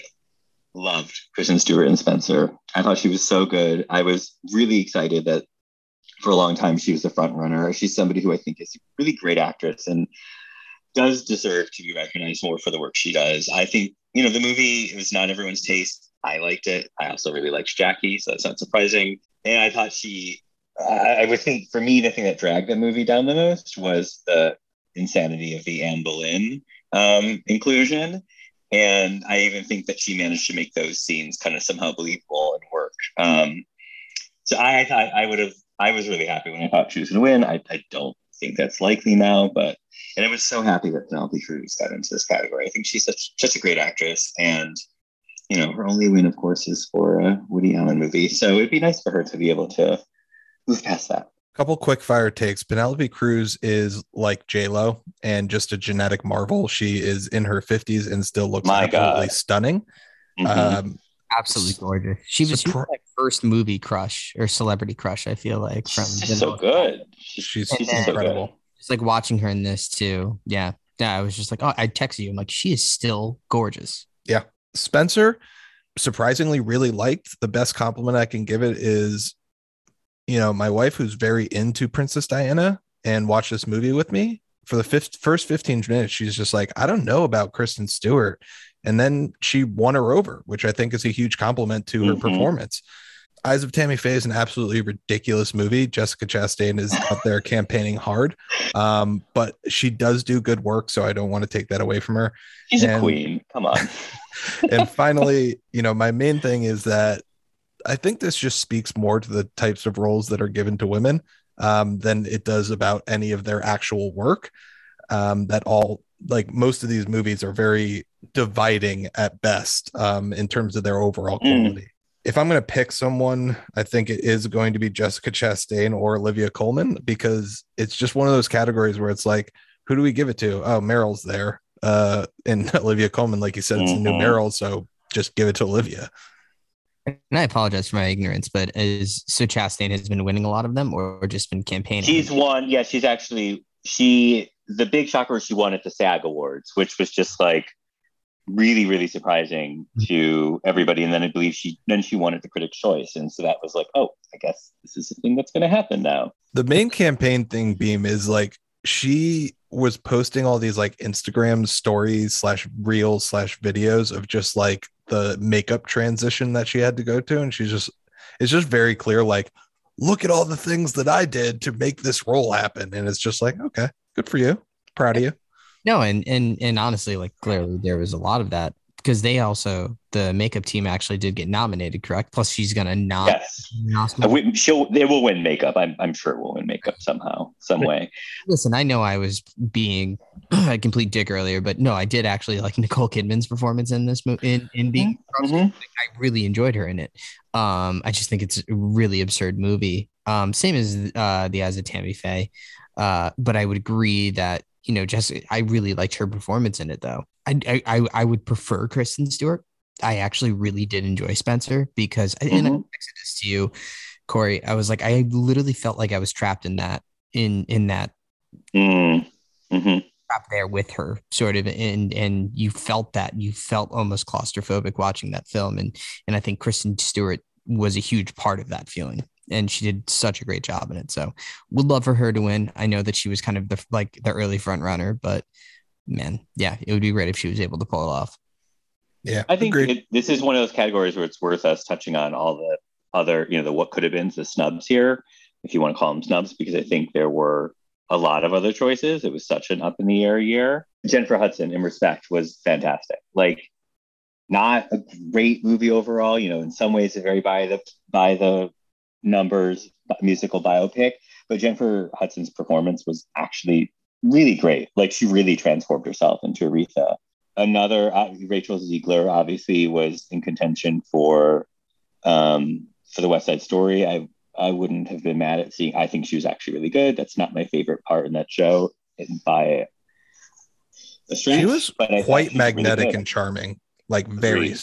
loved Kristen Stewart and Spencer. I thought she was so good. I was really excited that for a long time she was the front runner. She's somebody who I think is a really great actress and does deserve to be recognized more for the work she does. I think, you know, the movie, it was not everyone's taste. I liked it. I also really liked Jackie, so that's not surprising. And I thought she, I, I would think for me, the thing that dragged the movie down the most was the insanity of the Anne Boleyn um, inclusion. And I even think that she managed to make those scenes kind of somehow believable and work. Um, so I thought I would have, I was really happy when I thought she was going to win. I, I don't think that's likely now, but, and I was so happy that Penelope Cruz got into this category. I think she's such, such a great actress, and you know, her only win, of course, is for a Woody Allen movie. So it'd be nice for her to be able to move past that. Couple quick fire takes. Penelope Cruz is like J-Lo and just a genetic marvel. She is in her fifties and still looks My absolutely God. stunning. Mm-hmm. Um, absolutely gorgeous. She was, surpri- she was my first movie crush or celebrity crush, I feel like. From she's so good. She's incredible. So good. It's like watching her in this too. Yeah. Yeah. I was just like, oh, I texted you. I'm like, she is still gorgeous. Yeah. Spencer, surprisingly really liked. The best compliment I can give it is, you know, my wife, who's very into Princess Diana and watched this movie with me for the fifth, first fifteen minutes. She's just like, I don't know about Kristen Stewart. And then she won her over, which I think is a huge compliment to mm-hmm. her performance. Eyes of Tammy Faye is an absolutely ridiculous movie. Jessica Chastain is out there campaigning hard, um, but she does do good work. So I don't want to take that away from her. She's and, a queen. Come on. And finally, you know, my main thing is that I think this just speaks more to the types of roles that are given to women um, than it does about any of their actual work. Um, that all, like most of these movies are very dividing at best um, in terms of their overall quality. Mm. If I'm going to pick someone, I think it is going to be Jessica Chastain or Olivia Colman, because it's just one of those categories where it's like, who do we give it to? Oh, Meryl's there. Uh, and Olivia Colman, like you said, it's mm-hmm. the new Meryl. So just give it to Olivia. And I apologize for my ignorance, but is so Chastain has been winning a lot of them, or, or just been campaigning? She's won. Yeah, she's actually she. The big shocker, she won at the SAG Awards, which was just like really, really surprising to everybody. And then I believe she then she won at the Critics' Choice, and so that was like, oh, I guess this is the thing that's going to happen now. The main campaign thing, Beam, is like she was posting all these like Instagram stories slash reels slash videos of just like the makeup transition that she had to go to, and she's just it's just very clear, like, look at all the things that I did to make this role happen. And it's just like, okay, good for you, proud of you. No, and and and honestly, like, clearly there was a lot of that, because they also the makeup team actually did get nominated, correct? Plus she's gonna not yes I win, she'll they will win makeup. I'm, I'm sure we'll win makeup somehow, some way. Listen, I know I was being a complete dick earlier, but no, I did actually like Nicole Kidman's performance in this movie in, in being mm-hmm. like, I really enjoyed her in it. um I just think it's a really absurd movie, um same as uh the Eyes of Tammy Faye, uh but I would agree that, you know, just I really liked her performance in it, though. I I I would prefer Kristen Stewart. I actually really did enjoy Spencer, because mm-hmm. and I texted this to you, Corey. I was like, I literally felt like I was trapped in that in in that mm-hmm. trapped there with her, sort of. And and you felt that you felt almost claustrophobic watching that film, and and I think Kristen Stewart was a huge part of that feeling. And she did such a great job in it. So would love for her to win. I know that she was kind of the, like the early front runner, but man, yeah, it would be great if she was able to pull it off. Yeah, I think it, this is one of those categories where it's worth us touching on all the other, you know, the what could have been, the snubs here, if you want to call them snubs, because I think there were a lot of other choices. It was such an up in the air year. Jennifer Hudson in Respect was fantastic. Like, not a great movie overall, you know, in some ways, a very by the, by the, numbers musical biopic, but Jennifer Hudson's performance was actually really great. Like, she really transformed herself into Aretha. Another uh, Rachel Ziegler obviously was in contention for um for the West Side Story. I I wouldn't have been mad at seeing. I think she was actually really good. That's not my favorite part in that show by a stretch. She was but quite she magnetic was really and charming, like very.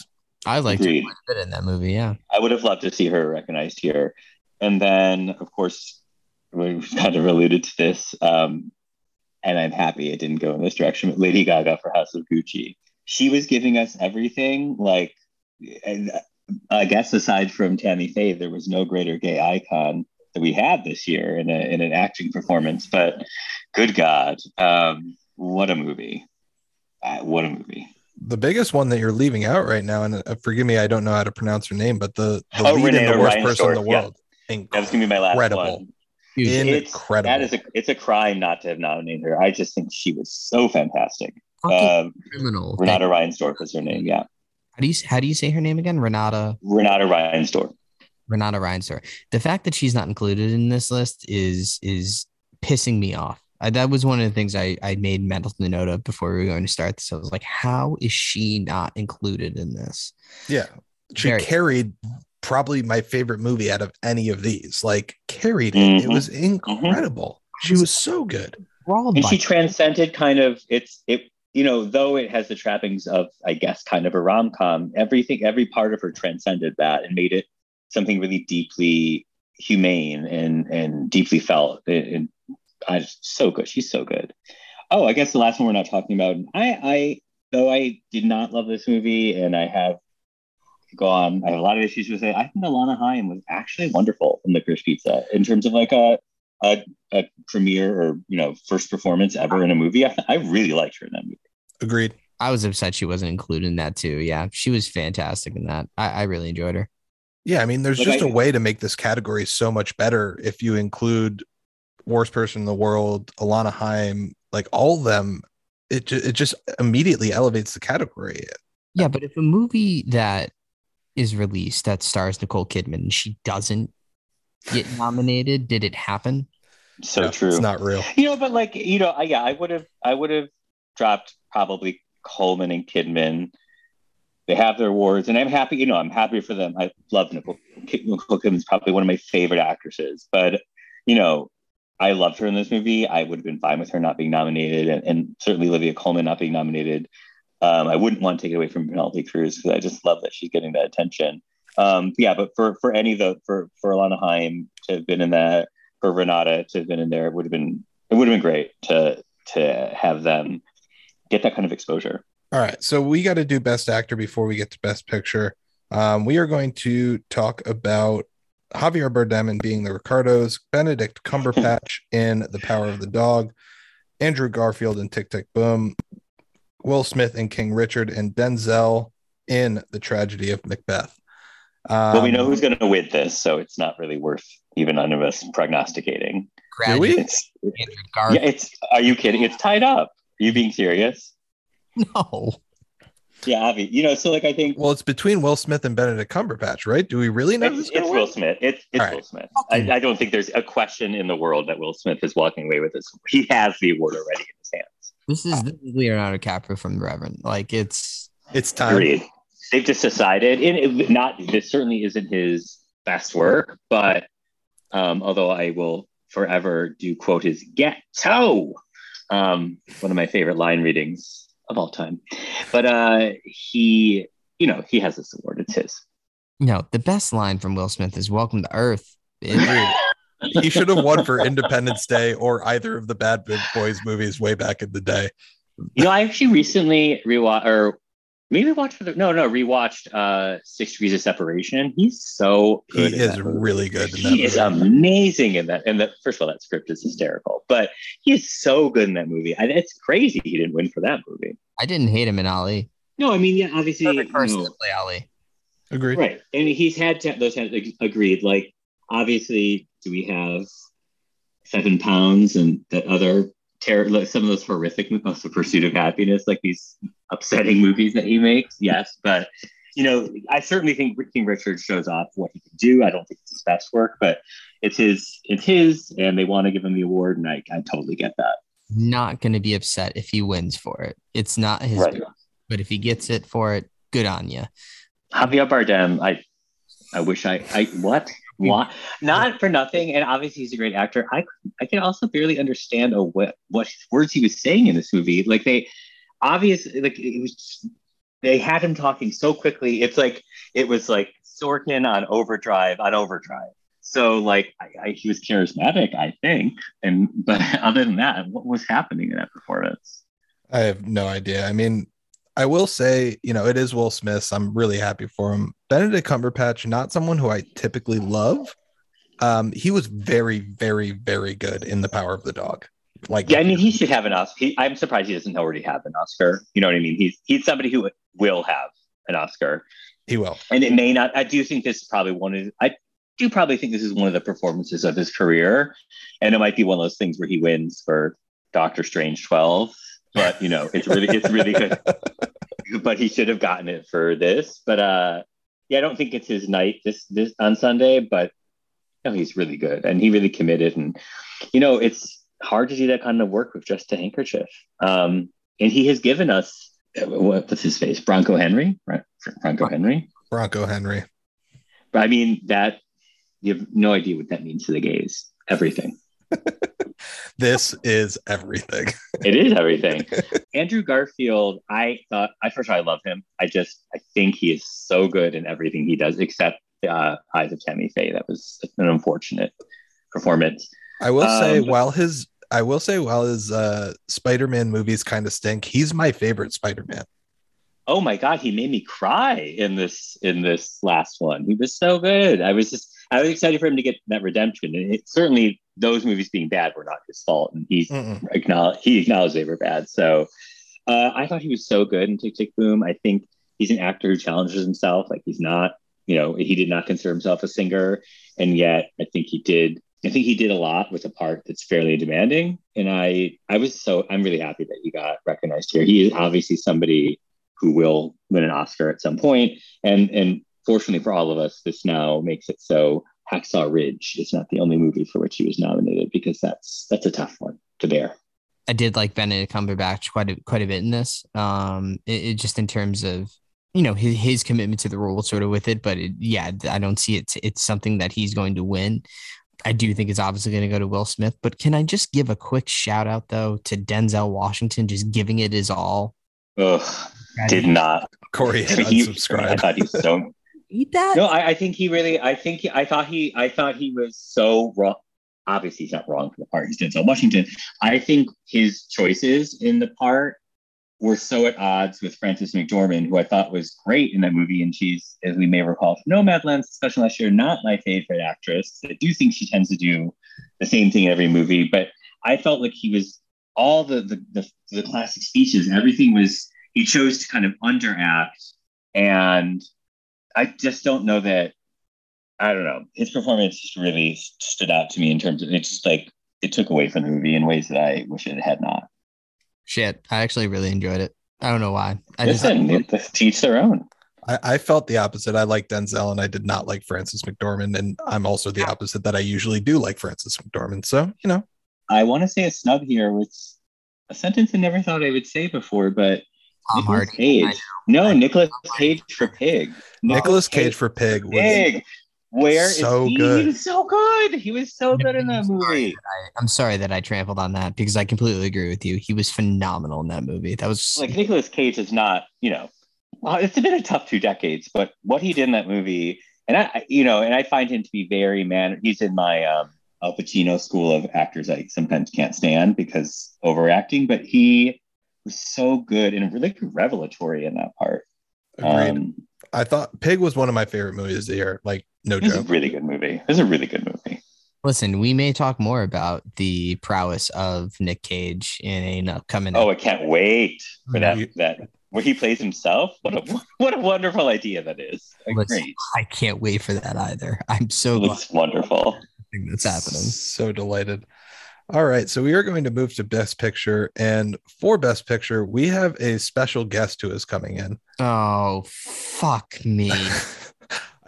I liked her quite a bit in that movie. Yeah, I would have loved to see her recognized here. And then, of course, we've kind of alluded to this, um, and I'm happy it didn't go in this direction, but Lady Gaga for House of Gucci. She was giving us everything. Like, and I guess aside from Tammy Faye, there was no greater gay icon that we had this year in, a, in an acting performance. But good God, um, what a movie. Uh, what a movie. The biggest one that you're leaving out right now, and uh, forgive me, I don't know how to pronounce her name, but the, the oh, lead Renee in The Worst Ryan Person Short. in the World. Yeah. Incredible. That was going to be my last one. It's, Incredible. That is a, it's a crime not to have nominated her. I just think she was so fantastic. Um, criminal. Renata Reinsdorf is her name, yeah. How do you how do you say her name again? Renata? Renata Reinsdorf. Renata Reinsdorf. The fact that she's not included in this list is is pissing me off. I, that was one of the things I, I made mental note of before we were going to start this. I was like, how is she not included in this? Yeah. She Very. carried probably my favorite movie out of any of these. Like, carried it. Mm-hmm. It was incredible. Mm-hmm. She was so good. And she transcended kind of it's it, you know, though it has the trappings of, I guess, kind of a rom-com, everything, every part of her transcended that and made it something really deeply humane and, and deeply felt. And I just, so good. She's so good. Oh, I guess the last one we're not talking about. I, I, though I did not love this movie and I have gone, I have a lot of issues with it. I think Alana Haim was actually wonderful in Licorice Pizza in terms of like a, a, a premiere or, you know, first performance ever in a movie. I, I really liked her in that movie. Agreed. I was upset she wasn't included in that too. Yeah. She was fantastic in that. I, I really enjoyed her. Yeah. I mean, there's like just I, a way to make this category so much better if you include Worst Person in the World, Alana Haim, like all of them. It, ju- it just immediately elevates the category. Yeah. But if a movie that is released that stars Nicole Kidman and she doesn't get nominated, did it happen? So no, true. It's not real. You know, but like, you know, I, yeah, I would have, I would have dropped probably Coleman and Kidman. They have their awards and I'm happy, you know, I'm happy for them. I love Nicole, Nicole Kidman's probably one of my favorite actresses, but you know, I loved her in this movie. I would have been fine with her not being nominated and, and certainly Olivia Colman not being nominated. Um, I wouldn't want to take it away from Penelope Cruz because I just love that she's getting that attention. Um, yeah, but for for any of the for for Alana Haim to have been in that, for Renata to have been in there, it would have been it would have been great to to have them get that kind of exposure. All right, so we got to do Best Actor before we get to Best Picture. Um, we are going to talk about Javier Bardem in Being the Ricardos, Benedict Cumberbatch in The Power of the Dog, Andrew Garfield in Tick Tick Boom, Will Smith in King Richard, and Denzel in The Tragedy of Macbeth. Um, well, we know who's going to win this, so it's not really worth even none of us prognosticating. Do we? It's, yeah, it's, are you kidding? It's tied up. Are you being serious? No. Yeah, Avi. You know, so like I think... Well, it's between Will Smith and Benedict Cumberbatch, right? Do we really know who's going to win? It's Will Smith. It's, it's Will Smith. I, I don't think there's a question in the world that Will Smith is walking away with this. He has the award already in his hands. This is, this is Leonardo DiCaprio from The Reverend. Like it's it's time. Period. They've just decided, and it, not this certainly isn't his best work, but um, although I will forever do quote his ghetto, um, one of my favorite line readings of all time. But uh, he, you know, he has this award. It's his. No, the best line from Will Smith is "Welcome to Earth." He should have won for Independence Day or either of the Bad Boys movies way back in the day. You know, I actually recently rewatched, or maybe watched for the no, no, rewatched uh, Six Degrees of Separation. He's so good. He is really good. He movie. is amazing in that. And the, first of all, that script is hysterical, but he is so good in that movie. I, it's crazy he didn't win for that movie. I didn't hate him in Ali. No, I mean, yeah, obviously, the person you know, to play Ali. Agreed. Right, and he's had to, those had agreed. Like, obviously. Do we have Seven Pounds and that other terror, like some of those horrific movies, The Pursuit of Happiness, like these upsetting movies that he makes? Yes. But, you know, I certainly think King Richard shows off what he can do. I don't think it's his best work, but it's his, it's his, and they want to give him the award. And I, I totally get that. Not going to be upset if he wins for it. It's not his, right. best, but if he gets it for it, good on you. Javier Bardem. I, I wish I, I, what? Want, not for nothing, and obviously he's a great actor. I I can also barely understand a what what words he was saying in this movie. Like they obviously like it was just, they had him talking so quickly. It's like it was like Sorkin on Overdrive on Overdrive. So like I, I, he was charismatic, I think, and but other than that, what was happening in that performance? I have no idea. I mean, I will say, you know, it is Will Smith. So I'm really happy for him. Benedict Cumberbatch, not someone who I typically love. Um, he was very, very, very good in The Power of the Dog. Like, yeah, I mean, he should have an Oscar. He, I'm surprised he doesn't already have an Oscar. You know what I mean? He's he's somebody who will have an Oscar. He will, and it may not. I do think this is probably one of. I do probably think this is one of the performances of his career, and it might be one of those things where he wins for Doctor Strange twelve. But you know, it's really it's really good. But he should have gotten it for this. But uh, yeah, I don't think it's his night this this on Sunday. But you know, he's really good and he really committed. And you know, it's hard to do that kind of work with just a handkerchief. Um, and he has given us what, what's his face, Bronco Henry, right? Bronco Henry, Bronco Henry. But I mean that You have no idea what that means to the gays. Everything. This is everything. It is everything. Andrew Garfield, I thought, I first of all, I love him. I just, I think he is so good in everything he does, except uh, Eyes of Tammy Faye. That was an unfortunate performance. I will um, say, while his, I will say, while his uh, Spider-Man movies kind of stink, he's my favorite Spider-Man. Oh my God, he made me cry in this in this last one. He was so good. I was just, I was excited for him to get that redemption, and it certainly. Those movies being bad were not his fault, and he acknowledged he acknowledged they were bad. So uh, I thought he was so good in Tick Tick Boom. I think he's an actor who challenges himself. Like he's not, you know, he did not consider himself a singer, and yet I think he did. I think he did a lot with a part that's fairly demanding. And I, I was so I'm really happy that he got recognized here. He is obviously somebody who will win an Oscar at some point, and and fortunately for all of us, this now makes it so. Hacksaw Ridge is not the only movie for which he was nominated, because that's that's a tough one to bear. I did like Benedict Cumberbatch quite a, quite a bit in this. Um, it, it just in terms of, you know, his, his commitment to the role sort of with it. But it, yeah, I don't see it. It's something that he's going to win. I do think it's obviously going to go to Will Smith. But can I just give a quick shout out, though, to Denzel Washington, just giving it his all? Ugh, did not. Corey had unsubscribed. I thought he was so... Eat that? No, I, I think he really. I think he, I thought he. I thought he was so wrong. Obviously, he's not wrong for the part he's Denzel Washington. I think his choices in the part were so at odds with Frances McDormand, who I thought was great in that movie, and she's, as we may recall, from Nomadland's discussion last year, not my favorite actress. I do think she tends to do the same thing in every movie, but I felt like he was all the the the, the classic speeches. Everything was he chose to kind of underact and. I just don't know that, I don't know. His performance just really stood out to me in terms of, it's just like, it took away from the movie in ways that I wish it had not. Shit, I actually really enjoyed it. I don't know why. I Listen, just, to each their own. I, I felt the opposite. I liked Denzel and I did not like Frances McDormand. And I'm also the opposite, that I usually do like Frances McDormand. So, you know. I want to say a snub here with a sentence I never thought I would say before, but Nicholas Cage. No, Nicholas Cage for Pig. Nicholas Cage, Cage for Pig. Pig. Where so is he? Good. He was so good. He was so good in that movie. I'm sorry that I trampled on that, because I completely agree with you. He was phenomenal in that movie. That was like Nicholas Cage is not, you know, well, it's been a tough two decades, but what he did in that movie, and I, you know, and I find him to be very man. He's in my um, Al Pacino school of actors I sometimes can't stand because overacting, but he. Was so good and really revelatory in that part. Agreed. Um, I thought Pig was one of my favorite movies of the year. Like, no joke. It's a really good movie. It's a really good movie. Listen, we may talk more about the prowess of Nick Cage in an upcoming. Oh, I can't wait for that. That where he plays himself. What a what a wonderful idea that is. Listen, great. I can't wait for that either. I'm so. It's wonderful. I think that's happening. So delighted. All right, so we are going to move to Best Picture, and for Best Picture, we have a special guest who is coming in. Oh, fuck me.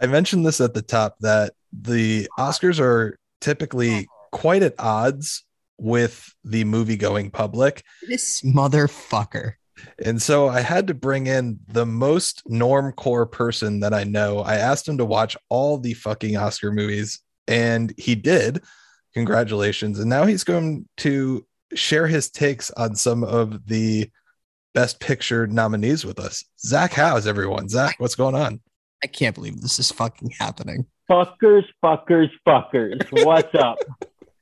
I mentioned this at the top, that the Oscars are typically quite at odds with the movie-going public. This motherfucker. And so I had to bring in the most normcore person that I know. I asked him to watch all the fucking Oscar movies, and he did. Congratulations. And now he's going to share his takes on some of the Best Picture nominees with us. Zach Howes, everyone. Zach, what's going on? I can't believe this is fucking happening. Fuckers, fuckers, fuckers. What's up?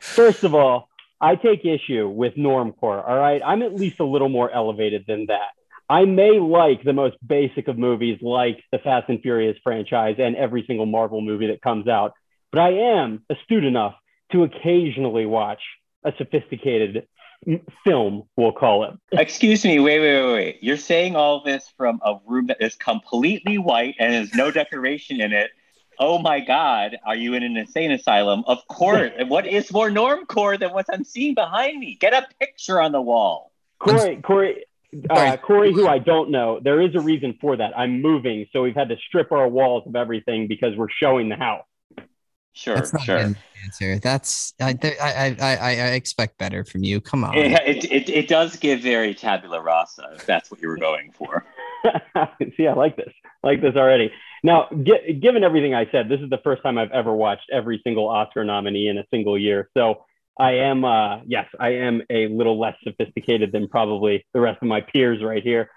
First of all, I take issue with normcore, all right? I'm at least a little more elevated than that. I may like the most basic of movies like the Fast and Furious franchise and every single Marvel movie that comes out, but I am astute enough to occasionally watch a sophisticated film, we'll call it. Excuse me, wait, wait, wait, wait. You're saying all this from a room that is completely white and has no decoration in it. Oh my God, are you in an insane asylum? Of course. And what is more normcore than what I'm seeing behind me? Get a picture on the wall. Corey, Corey, uh, Corey, who I don't know, there is a reason for that. I'm moving, so we've had to strip our walls of everything because we're showing the house. Sure, that's not sure. An answer. That's I, I, I, I expect better from you. Come on. It, it, it does give very tabula rasa, if that's what you were going for. See, I like this. I like this already. Now, g- given everything I said, this is the first time I've ever watched every single Oscar nominee in a single year. So I am, uh, yes, I am a little less sophisticated than probably the rest of my peers right here.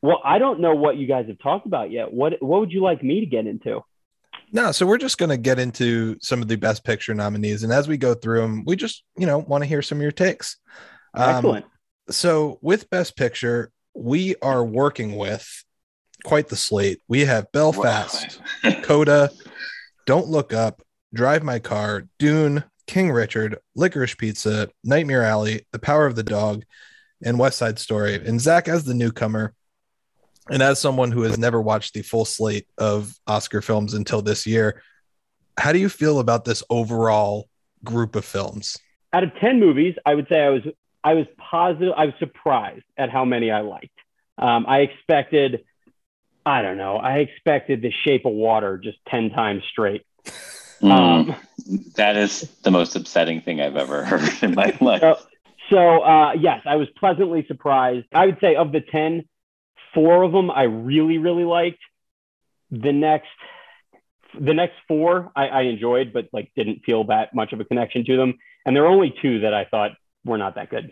Well, I don't know what you guys have talked about yet. What what would you like me to get into? No, so we're just going to get into some of the Best Picture nominees. And as we go through them, we just, you know, want to hear some of your takes. Um, Excellent. So with Best Picture, we are working with quite the slate. We have Belfast, wow. CODA, Don't Look Up, Drive My Car, Dune, King Richard, Licorice Pizza, Nightmare Alley, The Power of the Dog, and West Side Story. And Zach, as the newcomer, and as someone who has never watched the full slate of Oscar films until this year, how do you feel about this overall group of films? Out of ten movies, I would say I was I was positive. I was surprised at how many I liked. Um, I expected, I don't know, I expected The Shape of Water just ten times straight. Mm, um, that is the most upsetting thing I've ever heard in my life. So, so uh, yes, I was pleasantly surprised. I would say of the ten, four of them I really, really liked. The next the next four I, I enjoyed, but like didn't feel that much of a connection to them. And there were only two that I thought were not that good.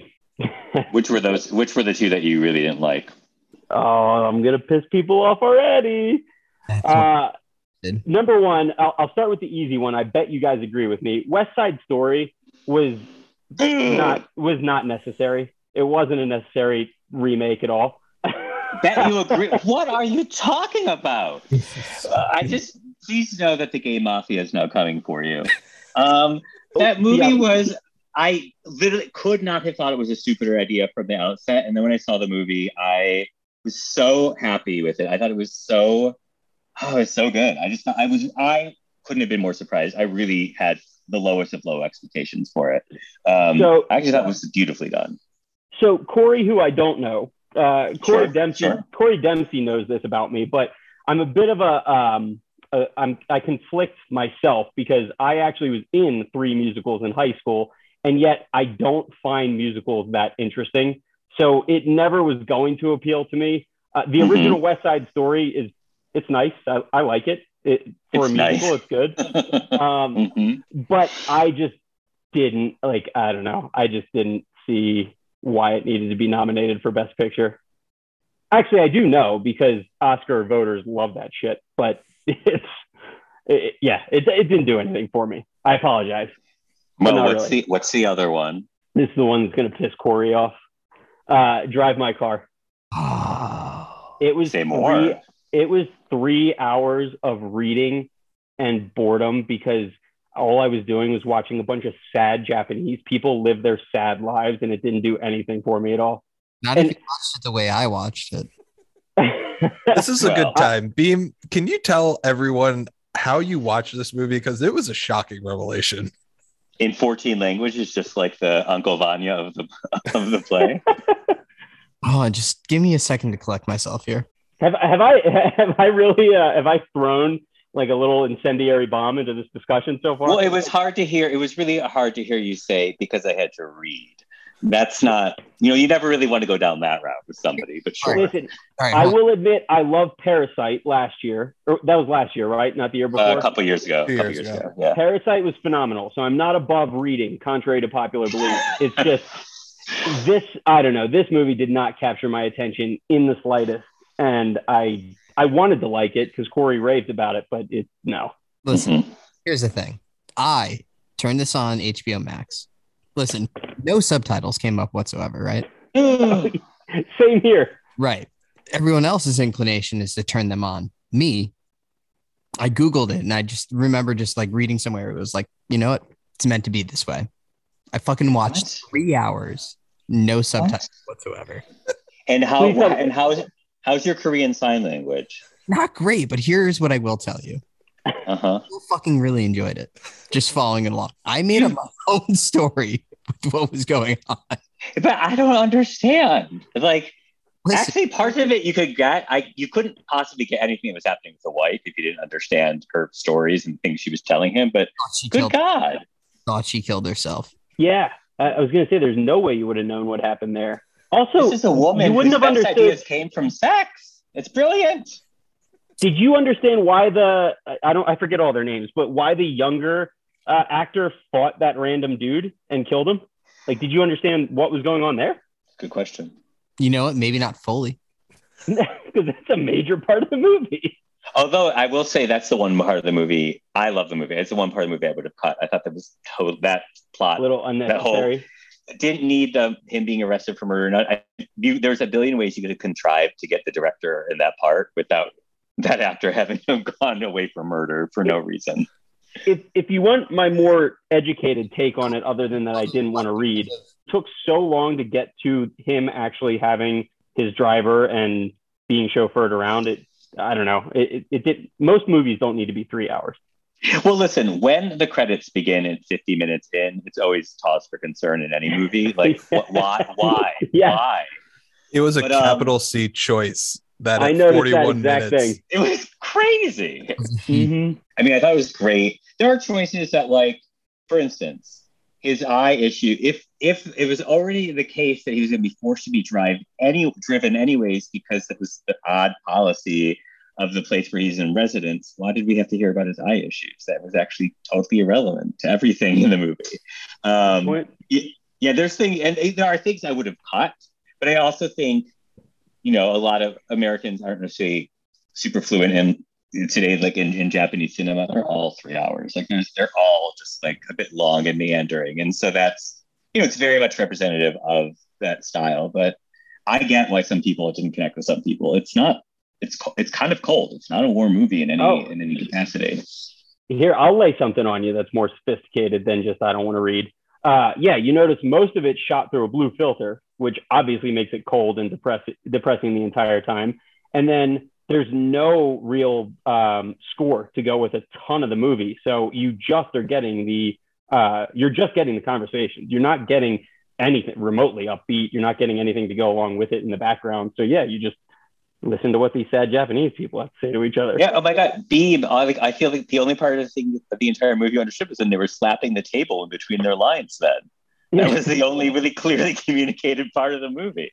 Which were those? Which were the two that you really didn't like? Oh, I'm going to piss people off already. Uh, number one, I'll, I'll start with the easy one. I bet you guys agree with me. West Side Story was not was not necessary. It wasn't a necessary remake at all. Bet you agree. What are you talking about? Uh, I just please know that the gay mafia is now coming for you. Um, that movie yeah. was I literally could not have thought it was a stupider idea from the outset. And then when I saw the movie, I was so happy with it. I thought it was so oh, it's so good. I just thought I was I couldn't have been more surprised. I really had the lowest of low expectations for it. Um, so, I actually thought it was beautifully done. So Corey, who I don't know. Uh, Corey sure, Dempsey. Sure. Corey Dempsey knows this about me, but I'm a bit of a, um, a I'm, I conflict myself because I actually was in three musicals in high school, and yet I don't find musicals that interesting. So it never was going to appeal to me. Uh, the mm-hmm. original West Side Story is it's nice. I, I like it. It for it's a musical, nice. It's good. Um, mm-hmm. But I just didn't like. I don't know. I just didn't see why it needed to be nominated for Best Picture. Actually, I do know because Oscar voters love that shit, but it's, it, yeah, it, it didn't do anything for me. I apologize. Well, what's really. the, what's the other one? This is the one that's going to piss Corey off. Uh, Drive My Car. It was Say more. Three, it was three hours of reading and boredom because all I was doing was watching a bunch of sad Japanese people live their sad lives, and it didn't do anything for me at all. Not and, if you watched it the way I watched it. This is well, a good time. I, Beam, can you tell everyone how you watched this movie? Because it was a shocking revelation. In fourteen languages, just like the Uncle Vanya of the, of the play. Oh, just give me a second to collect myself here. Have, have I have I really uh, have I thrown... like a little incendiary bomb into this discussion so far? Well, it was hard to hear. It was really hard to hear you say because I had to read. That's not, you know, you never really want to go down that route with somebody, but sure. Listen, right, I will admit I loved Parasite last year. Or that was last year, right? Not the year before? Uh, a couple years ago. Couple years years ago. ago. Yeah. Parasite was phenomenal. So I'm not above reading, contrary to popular belief. It's just this, I don't know, this movie did not capture my attention in the slightest. And I... I wanted to like it because Corey raved about it, but it no. Listen, mm-hmm. here's the thing. I turned this on H B O Max. Listen, no subtitles came up whatsoever, right? Same here. Right. Everyone else's inclination is to turn them on. Me, I Googled it and I just remember just like reading somewhere. It was like, you know what? It's meant to be this way. I fucking watched what? three hours, no subtitles what? whatsoever. And how, and how is it? How's your Korean sign language? Not great, but here's what I will tell you. Uh-huh. I fucking really enjoyed it. Just following it along. I made up my own story with what was going on. But I don't understand. Like, Listen, actually, parts of it you could get. I You couldn't possibly get anything that was happening with the wife if you didn't understand her stories and things she was telling him. But good God. Her. Thought she killed herself. Yeah. I, I was going to say, there's no way you would have known what happened there. Also, this is a woman. You wouldn't have understood. Ideas came from sex. It's brilliant. Did you understand why the, I don't, I forget all their names, but why the younger uh, actor fought that random dude and killed him? Like, did you understand what was going on there? Good question. You know what? Maybe not fully. Because that's a major part of the movie. Although I will say that's the one part of the movie. I love the movie. It's the one part of the movie I would have cut. I thought that was total, that plot. A little unnecessary. That whole, didn't need the, him being arrested for murder. I, you, there's a billion ways you could have contrived to get the director in that part without that actor having him gone away for murder for no reason. If if you want my more educated take on it, other than that I didn't want to read, it took so long to get to him actually having his driver and being chauffeured around it. I don't know. It, it, it did. Most movies don't need to be three hours. Well, listen, when the credits begin and fifty minutes in, it's always cause for concern in any movie. Like, yeah. why? Why? Yeah. Why? It was a but, capital um, C choice. That I noticed that exact minutes. Thing. It was crazy. Mm-hmm. I mean, I thought it was great. There are choices that, like, for instance, his eye issue. If if it was already the case that he was going to be forced to be drive any driven anyways, because that was the odd policy of the place where he's in residence, why did we have to hear about his eye issues? That was actually totally irrelevant to everything in the movie. Um, yeah, there's things, and there are things I would have caught, but I also think, you know, a lot of Americans aren't necessarily super fluent in today, like in, in Japanese cinema, they're all three hours. Like they're all just like a bit long and meandering. And so that's, you know, it's very much representative of that style, but I get why some people didn't connect with some people. It's not, it's, it's kind of cold. It's not a war movie in any, oh. in any capacity. Here, I'll lay something on you that's more sophisticated than just, I don't want to read. Uh, yeah, you notice most of it's shot through a blue filter, which obviously makes it cold and depress- depressing the entire time. And then there's no real um, score to go with a ton of the movie. So you just are getting the, uh, you're just getting the conversation. You're not getting anything remotely upbeat. You're not getting anything to go along with it in the background. So yeah, you just listen to what these sad Japanese people have to say to each other. Yeah, oh my God, Beam. I, like, I feel like the only part of the thing that the entire movie understood was when they were slapping the table in between their lines then. That was the only really clearly communicated part of the movie.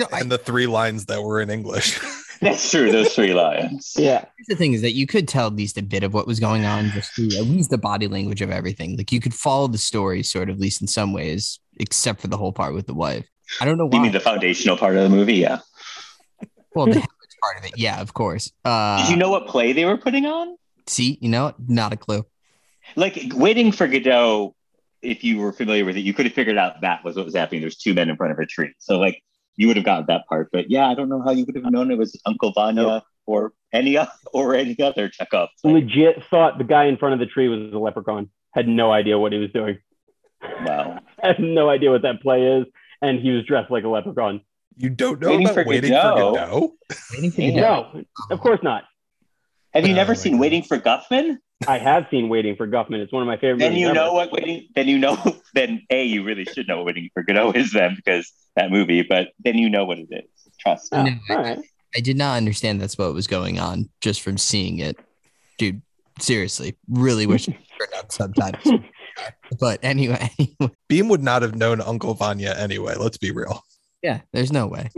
No, I, and the three lines that were in English. That's true, those three lines. Yeah. The thing is that you could tell at least a bit of what was going on, just through at least the body language of everything. Like you could follow the story sort of, at least in some ways, except for the whole part with the wife. I don't know why. You mean the foundational part of the movie? Yeah. Well, the part of it. Yeah, of course. Uh, Did you know what play they were putting on? See, you know, not a clue. Like Waiting for Godot. If you were familiar with it, you could have figured out that was what was happening. There's two men in front of a tree. So like you would have gotten that part, but yeah, I don't know how you would have known it was Uncle Vanya yeah. or any other, or any other Chekhov. Legit thought the guy in front of the tree was a leprechaun. Had no idea what he was doing. Wow. Had no idea what that play is. And he was dressed like a leprechaun. You don't know Waiting about for Waiting Godot. for Godot? Waiting for Godot. No, of course not. Have you oh, never seen God. Waiting for Guffman? I have seen Waiting for Guffman. It's one of my favorite then movies. Then you ever. know what Waiting, then you know, then A, you really should know what Waiting for Godot is then, because that movie, but then you know what it is. Trust me. Oh, no, right. I did not understand that's what was going on just from seeing it. Dude, seriously, really wish it turned out subtitles. But anyway, anyway. Beam would not have known Uncle Vanya anyway. Let's be real. Yeah, there's no way.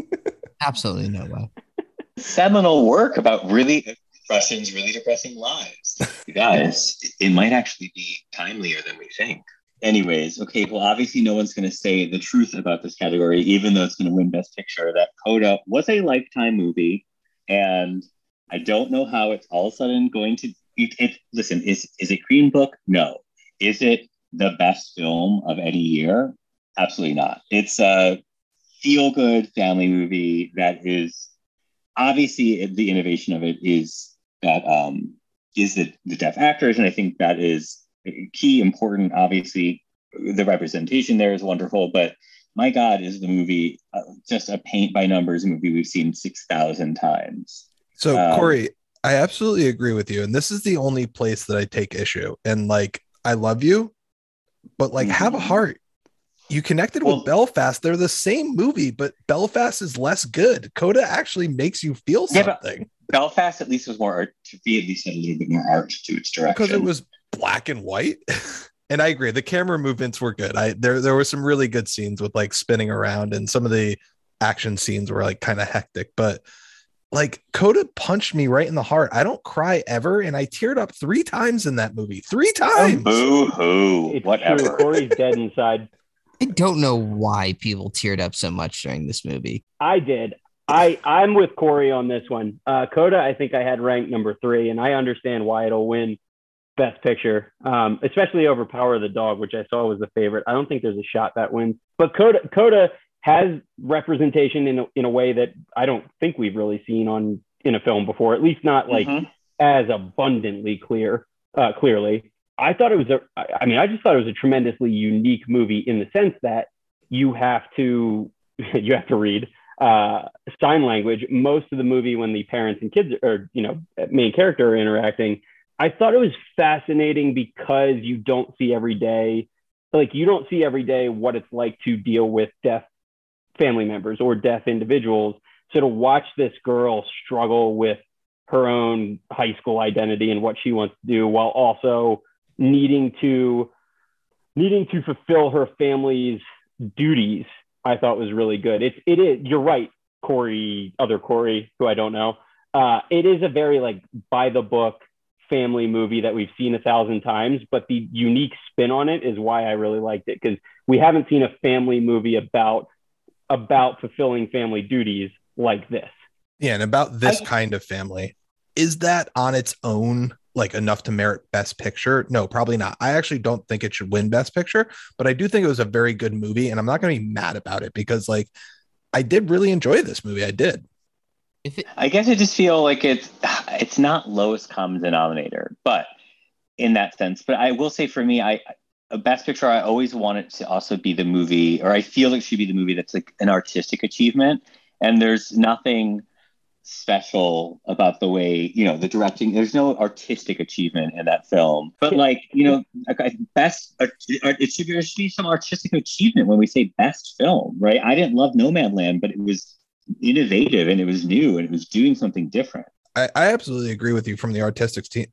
Absolutely no way. Seminal work about really... Russians really depressing lives. You guys, it might actually be timelier than we think. Anyways, okay, well, obviously no one's going to say the truth about this category, even though it's going to win Best Picture, that CODA was a Lifetime movie, and I don't know how it's all of a sudden going to... It, it, listen, is, is it Green Book? No. Is it the best film of any year? Absolutely not. It's a feel-good family movie that is... Obviously, the innovation of it is... that um, is the, the deaf actors. And I think that is key, important. Obviously, the representation there is wonderful, but my God, is the movie uh, just a paint by numbers movie we've seen six thousand times. So um, Corey, I absolutely agree with you. And this is the only place that I take issue. And like, I love you, but like, mm-hmm. have a heart. You connected well, with Belfast. They're the same movie, but Belfast is less good. CODA actually makes you feel something. Yeah, Belfast at least was more art to be at least had a little bit more art to its direction because it was black and white. And I agree, the camera movements were good. I there there were some really good scenes with like spinning around, and some of the action scenes were like kind of hectic. But like CODA punched me right in the heart. I don't cry ever, and I teared up three times in that movie. Three times. Boo hoo. Whatever. True. Corey's dead inside. I don't know why people teared up so much during this movie. I did. I, I'm with Corey on this one. Uh, CODA, I think I had ranked number three, and I understand why it'll win Best Picture, um, especially over Power of the Dog, which I saw was the favorite. I don't think there's a shot that wins. But CODA, CODA has representation in a, in a way that I don't think we've really seen on in a film before, at least not like mm-hmm. as abundantly clear, uh, clearly. I thought it was a, I mean, I just thought it was a tremendously unique movie in the sense that you have to, you have to read uh, sign language. Most of the movie, when the parents and kids or, you know, main character are interacting, I thought it was fascinating because you don't see every day, like you don't see every day what it's like to deal with deaf family members or deaf individuals. So to watch this girl struggle with her own high school identity and what she wants to do while also needing to needing to fulfill her family's duties, I thought was really good. It's it is you're right, Corey, other Corey, who I don't know. Uh, it is a very like by the book family movie that we've seen a thousand times, but the unique spin on it is why I really liked it, because we haven't seen a family movie about about fulfilling family duties like this. Yeah, and about this I, kind of family. Is that on its own like enough to merit Best Picture? No, probably not. I actually don't think it should win Best Picture, but I do think it was a very good movie, and I'm not going to be mad about it because like I did really enjoy this movie. I did. If it- I guess I just feel like it's it's not lowest common denominator, but in that sense. But I will say for me, I a Best Picture, I always want it to also be the movie, or I feel it should be the movie that's like an artistic achievement. And there's nothing special about the way, you know, the directing. There's no artistic achievement in that film. But like, you know, best it should, there should be some artistic achievement when we say best film, right? I didn't love Nomadland, but it was innovative and it was new and it was doing something different. I, I absolutely agree with you from the artistic st-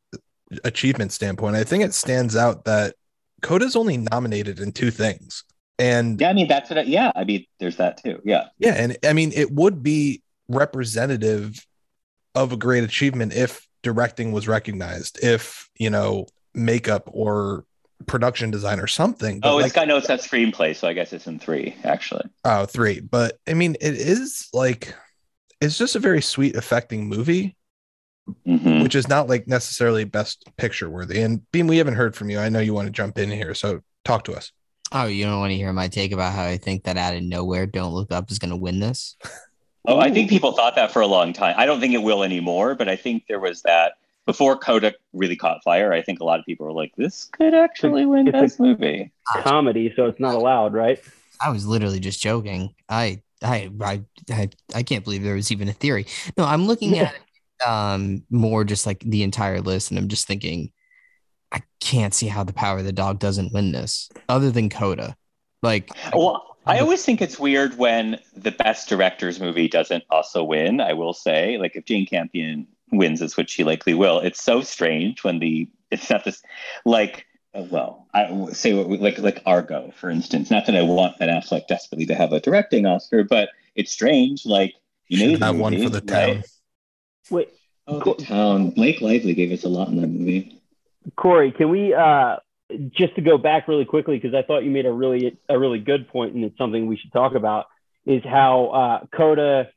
achievement standpoint. I think it stands out that CODA's only nominated in two things, and yeah, I mean that's what. I, yeah, I mean there's that too. Yeah, yeah, and I mean it would be representative of a great achievement if directing was recognized, if you know makeup or production design or something. But oh, it's like, got no, it's that screenplay, so I guess it's in three actually. Oh, three, but I mean it is like it's just a very sweet, affecting movie. Mm-hmm. Which is not like necessarily Best Picture worthy. And Beam, we haven't heard from you. I know you want to jump in here, so talk to us. Oh, you don't want to hear my take about how I think that out of nowhere, Don't Look Up is going to win this? Oh, I think people thought that for a long time. I don't think it will anymore, but I think there was that before CODA really caught fire. I think a lot of people were like, "This could actually win it's Best Movie." Comedy, so it's not allowed, right? I was literally just joking. I, I, I, I, I can't believe there was even a theory. No, I'm looking at it. Um, more just like the entire list, and I'm just thinking, I can't see how The Power of the Dog doesn't win this, other than CODA. Like, well, I, I always think it's weird when the Best Director's movie doesn't also win. I will say, like, if Jane Campion wins, it's what she likely will. It's so strange when the it's not this like. Well, I say what we, like like Argo, for instance. Not that I want Ben Affleck desperately to have a directing Oscar, but it's strange. Like, you know, one for the town. Right? Wait, oh, the town. Blake Lively gave us a lot in that movie. Corey, can we uh, just to go back really quickly, because I thought you made a really a really good point, and it's something we should talk about, is how uh, CODA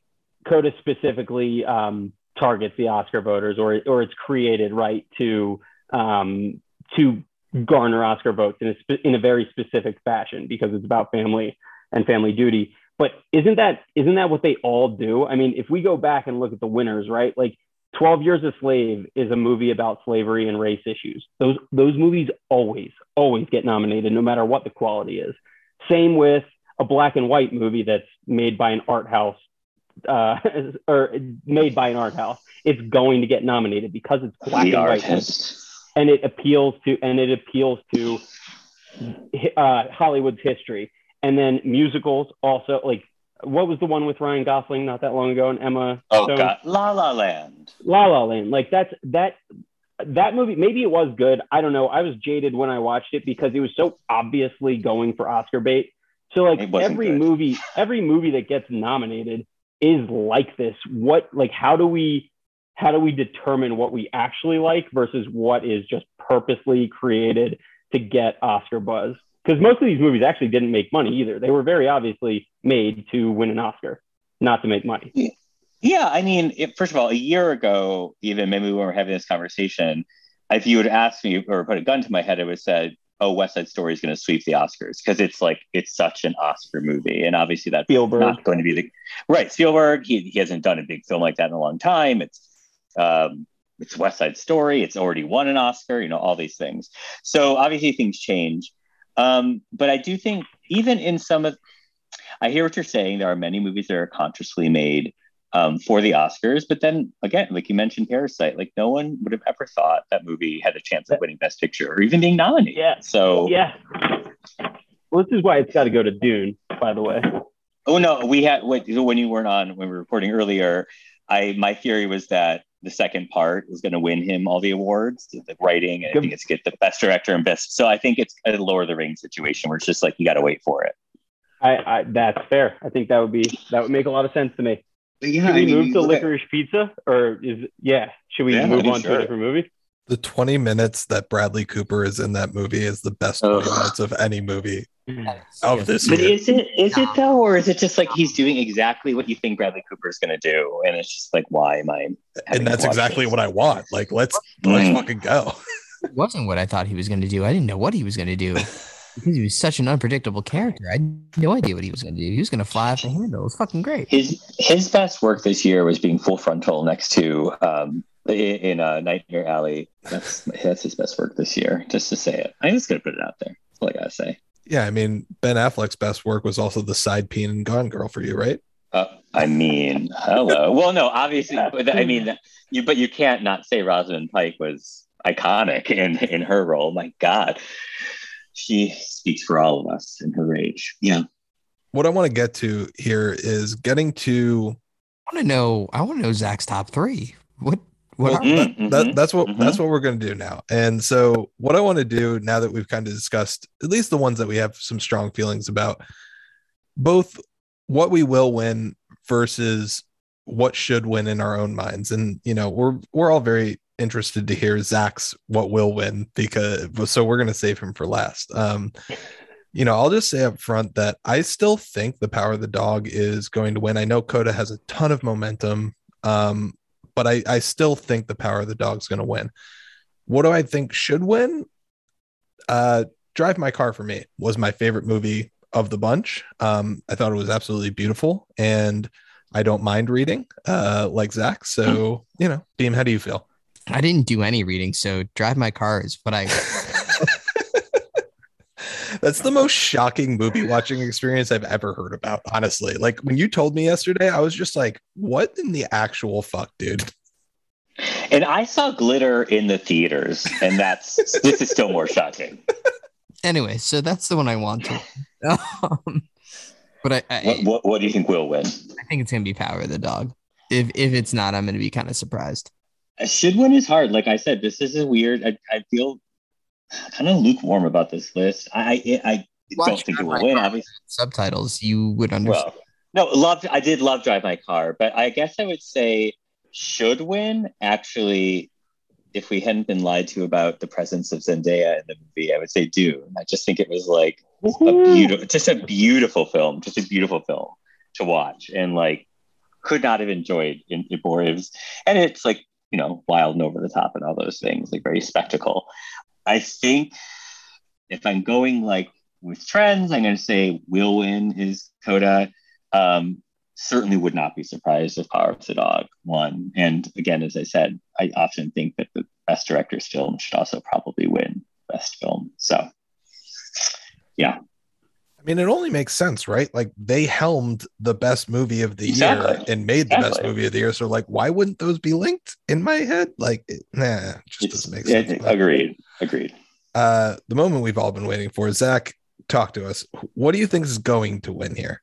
CODA specifically um, targets the Oscar voters, or or it's created right to um, to garner Oscar votes in a spe- in a very specific fashion because it's about family and family duty. But isn't that isn't that what they all do? I mean, if we go back and look at the winners, right? Like twelve years a slave is a movie about slavery and race issues. Those those movies always, always get nominated, no matter what the quality is. Same with a black and white movie that's made by an art house uh, or made by an art house. It's going to get nominated because it's black the and white. And it appeals to and it appeals to uh, Hollywood's history. And then musicals also, like, what was the one with Ryan Gosling not that long ago and Emma Oh, Stone? God. La La Land. La La Land. Like, that's that that movie, maybe it was good. I don't know. I was jaded when I watched it because it was so obviously going for Oscar bait. So, like, every good. movie, every movie that gets nominated is like this? What, like, how do we, how do we determine what we actually like versus what is just purposely created to get Oscar buzz? Because most of these movies actually didn't make money either. They were very obviously made to win an Oscar, not to make money. Yeah, I mean, it, first of all, a year ago, even maybe when we were having this conversation, if you would ask me or put a gun to my head, I would have said, oh, West Side Story is going to sweep the Oscars because it's like, it's such an Oscar movie. And obviously that's Spielberg. Not going to be the... Right, Spielberg, he, he hasn't done a big film like that in a long time. It's um, it's West Side Story. It's already won an Oscar, you know, all these things. So obviously things change. Um, but I do think even in some of... I hear what you're saying. There are many movies that are consciously made um, for the Oscars. But then, again, like you mentioned Parasite, like no one would have ever thought that movie had a chance of winning Best Picture or even being nominated. Yeah. So, yeah. Well, this is why it's got to go to Dune, by the way. Oh, no. We had... When you weren't on, when we were recording earlier, I my theory was that the second part was going to win him all the awards, the writing, and I think it's get the best director and best. So I think it's a Lord of the Rings situation where it's just like, you got to wait for it. I, I that's fair. I think that would be, that would make a lot of sense to me. Yeah, should we I mean, move to Licorice Pizza or is, yeah. Should we yeah, move on sure. to a different movie? The twenty minutes that Bradley Cooper is in that movie is the best twenty minutes of any movie of this but year. But is it, is it though, or is it just like he's doing exactly what you think Bradley Cooper is going to do, and it's just like, why am I? And that's exactly this? What I want. Like, let's let's fucking go. It wasn't what I thought he was going to do. I didn't know what he was going to do because he was such an unpredictable character. I had no idea what he was going to do. He was going to fly off the handle. It was fucking great. His his best work this year was being full frontal next to. Um, In uh, Nightmare Alley, that's that's his best work this year. Just to say it, I'm just gonna put it out there. That's all I gotta say. Yeah, I mean, Ben Affleck's best work was also the side peen in Gone Girl for you, right? Uh, I mean, hello. Well, no, obviously, yeah. but, I mean, you but you can't not say Rosamund Pike was iconic in in her role. My God, she speaks for all of us in her age. Yeah. What I want to get to here is getting to. I want to know. I want to know Zach's top three. What? Well, mm-hmm. that, that, that's what mm-hmm. that's what we're going to do now. And so what I want to do now that we've kind of discussed at least the ones that we have some strong feelings about, both what we will win versus what should win in our own minds. And, you know, we're we're all very interested to hear Zach's what will win, because so we're going to save him for last. Um, you know, I'll just say up front that I still think The Power of the Dog is going to win. I know CODA has a ton of momentum. Um But I, I still think The Power of the Dog is going to win. What do I think should win? Uh, Drive My Car for me was my favorite movie of the bunch. Um, I thought it was absolutely beautiful, and I don't mind reading uh, like Zach. So, you know, Beam, how do you feel? I didn't do any reading, so Drive My Car is what I... That's the most shocking movie watching experience I've ever heard about, honestly. Like, when you told me yesterday, I was just like, what in the actual fuck, dude? And I saw glitter in the theaters, and that's this is still more shocking. Anyway, so that's the one I want to win. Um, but I, I what, what, what do you think will win? I think it's gonna be Power of the Dog. If if it's not, I'm gonna be kind of surprised. I should win is hard. Like I said, this is a weird. I, I feel. Kind of lukewarm about this list. I I, I don't think it will win. Obviously, subtitles you would understand. Well, no, loved. I did love Drive My Car, but I guess I would say should win. Actually, if we hadn't been lied to about the presence of Zendaya in the movie, I would say Dune. I just think it was like Woo-hoo. a beautiful, just a beautiful film, just a beautiful film to watch, and like could not have enjoyed in it more. It was, and it's like you know wild and over the top and all those things, like very spectacle. I think if I'm going like with trends, I'm going to say will win is CODA. Um, certainly would not be surprised if Power of the Dog won. And again, as I said, I often think that the best director's film should also probably win best film. So, yeah. I mean, it only makes sense, right? Like they helmed the best movie of the exactly. year and made exactly. the best movie of the year. So like, why wouldn't those be linked in my head? Like, nah, it just doesn't make sense. Yeah, agreed. Agreed. Uh, the moment we've all been waiting for. Zach, talk to us. What do you think is going to win here?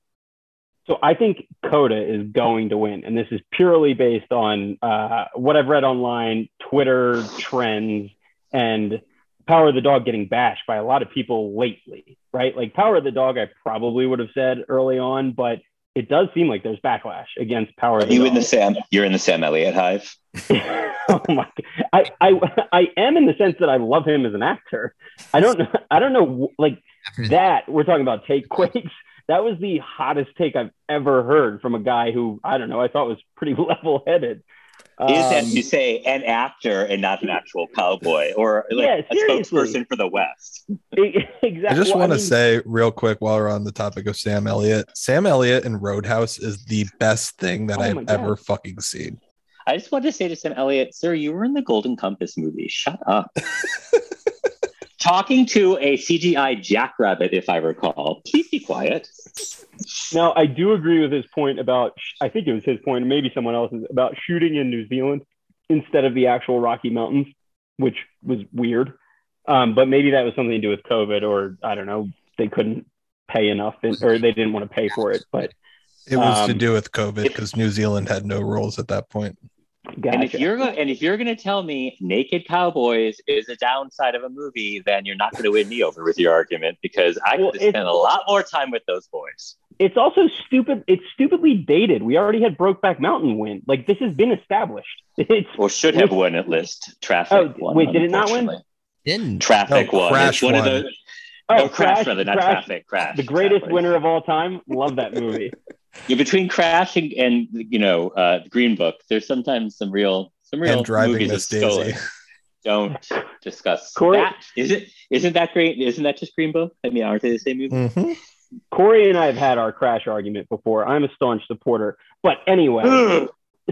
So I think CODA is going to win. And this is purely based on uh, what I've read online, Twitter trends, and Power of the Dog getting bashed by a lot of people lately, right? Like Power of the Dog, I probably would have said early on, but it does seem like there's backlash against Power of the Dog. Are you in the Sam? You're in the Sam Elliott hive. Oh my! God. I I I am, in the sense that I love him as an actor. I don't know. I don't know. Like that, we're talking about take quakes. That was the hottest take I've ever heard from a guy who, I don't know, I thought was pretty level-headed. Um, is, as you say, an actor and not an actual cowboy, or like yeah, a spokesperson for the West. Exactly. I just well, want to I mean, say real quick while we're on the topic of Sam Elliott, Sam Elliott in Roadhouse is the best thing that oh I've ever fucking seen. I just want to say to Sam Elliott, sir, you were in the Golden Compass movie. Shut up. Talking to a C G I jackrabbit, if I recall. Please be quiet. Now, I do agree with his point about, I think it was his point, maybe someone else's, about shooting in New Zealand instead of the actual Rocky Mountains, which was weird. Um, but maybe that was something to do with COVID, or I don't know, they couldn't pay enough in, or they didn't want to pay for it. But it was um, to do with COVID, because New Zealand had no rules at that point. Gotcha. And if you're go- and if you're going to tell me naked cowboys is a downside of a movie, then you're not going to win me over with your argument, because I well, could spend a lot more time with those boys. It's also stupid. It's stupidly dated. We already had Brokeback Mountain win. Like, this has been established. It's or should have won at least. Traffic. Oh, won, wait, did it not win? Didn't Traffic no, won? Crash one won. Of the oh, no, Crash, crash rather not crash, Traffic. Crash. The greatest Traffic. Winner of all time. Love that movie. Yeah, between Crash and, and you know uh, the Green Book, there's sometimes some real some real movies that stolen. Don't discuss Corey, that. Is it? Isn't that great? Isn't that just Green Book? I mean, aren't they the same movie? Mm-hmm. Corey and I have had our Crash argument before. I'm a staunch supporter, but anyway.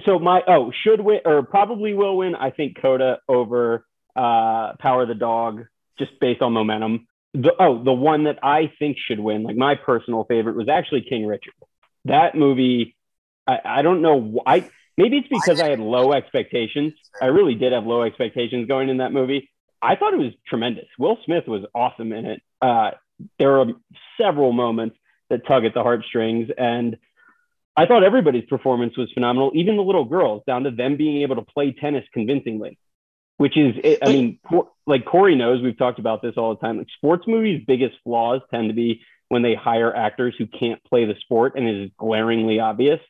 So my oh should win or probably will win. I think CODA over uh, Power of the Dog, just based on momentum. The, oh, the one that I think should win, like my personal favorite, was actually King Richard. That movie, I, I don't know. I maybe it's because I had low expectations. I really did have low expectations going in that movie. I thought it was tremendous. Will Smith was awesome in it. Uh, there are several moments that tug at the heartstrings, and I thought everybody's performance was phenomenal. Even the little girls, down to them being able to play tennis convincingly, which is, it, I mean, cor- like Corey knows, we've talked about this all the time. Like, sports movies' biggest flaws tend to be when they hire actors who can't play the sport, and it is glaringly obvious.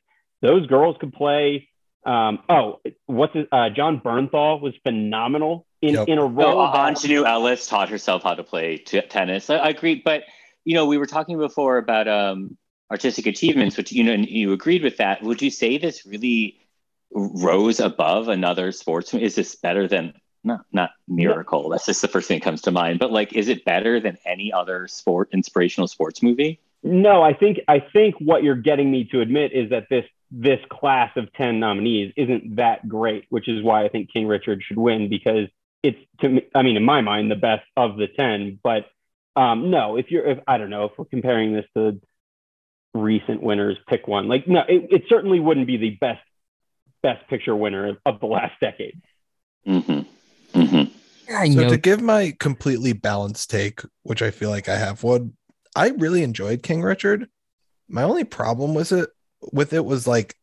Those girls could play. Um, oh, what's his, uh, John Bernthal was phenomenal in, yep. in a role. Oh, Aunjanue Ellis taught herself how to play t- tennis. I, I agree. But, you know, we were talking before about um, artistic achievements, which, you know, and you agreed with that. Would you say this really rose above another sports? Is this better than, No, not Miracle. That's just the first thing that comes to mind. But like, is it better than any other sport, inspirational sports movie? No, I think I think what you're getting me to admit is that this this class of ten nominees isn't that great, which is why I think King Richard should win, because it's to me, I mean, in my mind, the best of the ten. But um, no, if you're, if I don't know, if we're comparing this to recent winners, pick one. Like, no, it, it certainly wouldn't be the best best picture winner of, of the last decade. Mm-hmm. Mm-hmm. Yeah, I so know. To give my completely balanced take, which I feel like I have one, I really enjoyed King Richard. My only problem with it, with it was like,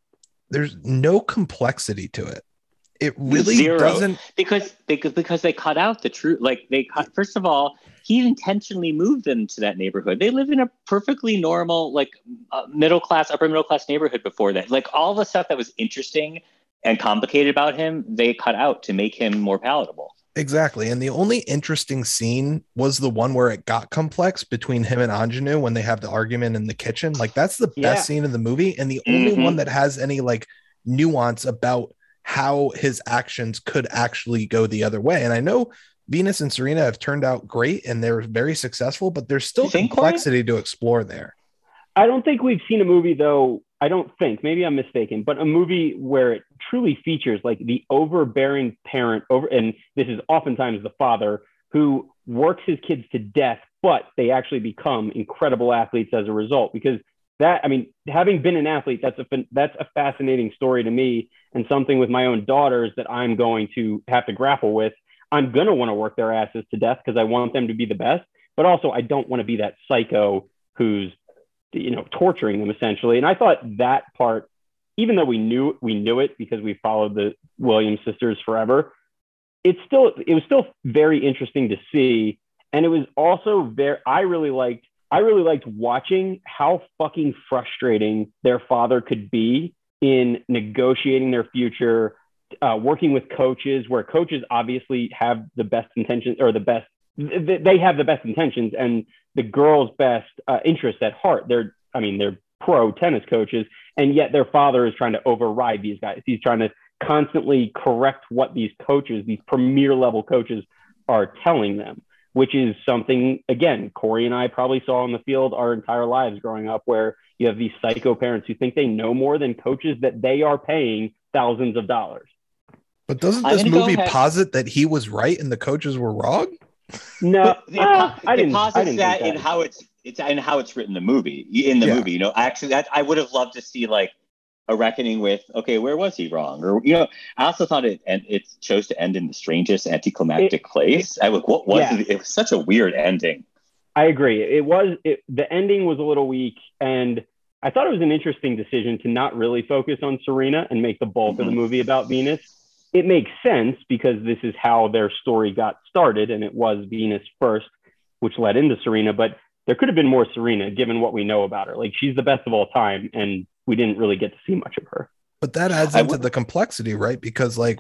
there's no complexity to it. It really Zero. doesn't because because because they cut out the truth. Like they cut. First of all, he intentionally moved them to that neighborhood. They lived in a perfectly normal, like uh, middle class, upper middle class neighborhood before that. Like all the stuff that was interesting and complicated about him, they cut out to make him more palatable. Exactly. And the only interesting scene was the one where it got complex between him and Aunjanue when they have the argument in the kitchen. Like, that's the yeah. best scene in the movie, and the only mm-hmm. one that has any like nuance about how his actions could actually go the other way. And I know Venus and Serena have turned out great and they're very successful, but there's still complexity to explore there. I don't think we've seen a movie, though, I don't think, maybe I'm mistaken, but a movie where it truly features like the overbearing parent over, and this is oftentimes the father, who works his kids to death, but they actually become incredible athletes as a result. Because that, I mean, having been an athlete, that's a, that's a fascinating story to me, and something with my own daughters that I'm going to have to grapple with. I'm going to want to work their asses to death because I want them to be the best, but also I don't want to be that psycho who's, you know, torturing them essentially. And I thought that part, even though we knew we knew it because we followed the Williams sisters forever, it's still, it was still very interesting to see. And it was also very, I really liked I really liked watching how fucking frustrating their father could be in negotiating their future, uh, working with coaches, where coaches obviously have the best intentions or the best, th- they have the best intentions and the girl's best uh, interests at heart. They're, I mean, they're pro tennis coaches, and yet their father is trying to override these guys. He's trying to constantly correct what these coaches, these premier level coaches, are telling them, which is something, again, Corey and I probably saw on the field our entire lives growing up, where you have these psycho parents who think they know more than coaches that they are paying thousands of dollars. But doesn't this movie posit that he was right and the coaches were wrong? No, the, uh, I didn't. I didn't that, that in how it's it's in how it's written the movie in the yeah. movie. You know, actually, that, I would have loved to see like a reckoning with, okay, where was he wrong? Or, you know, I also thought it and it chose to end in the strangest anticlimactic it, place. I like, what was yeah. it? It was such a weird ending. I agree. It was it, the ending was a little weak, and I thought it was an interesting decision to not really focus on Serena and make the bulk mm-hmm. of the movie about Venus. It makes sense because this is how their story got started, and it was Venus first, which led into Serena. But there could have been more Serena, given what we know about her. Like, she's the best of all time, and we didn't really get to see much of her. But that adds into the complexity, right? Because, like,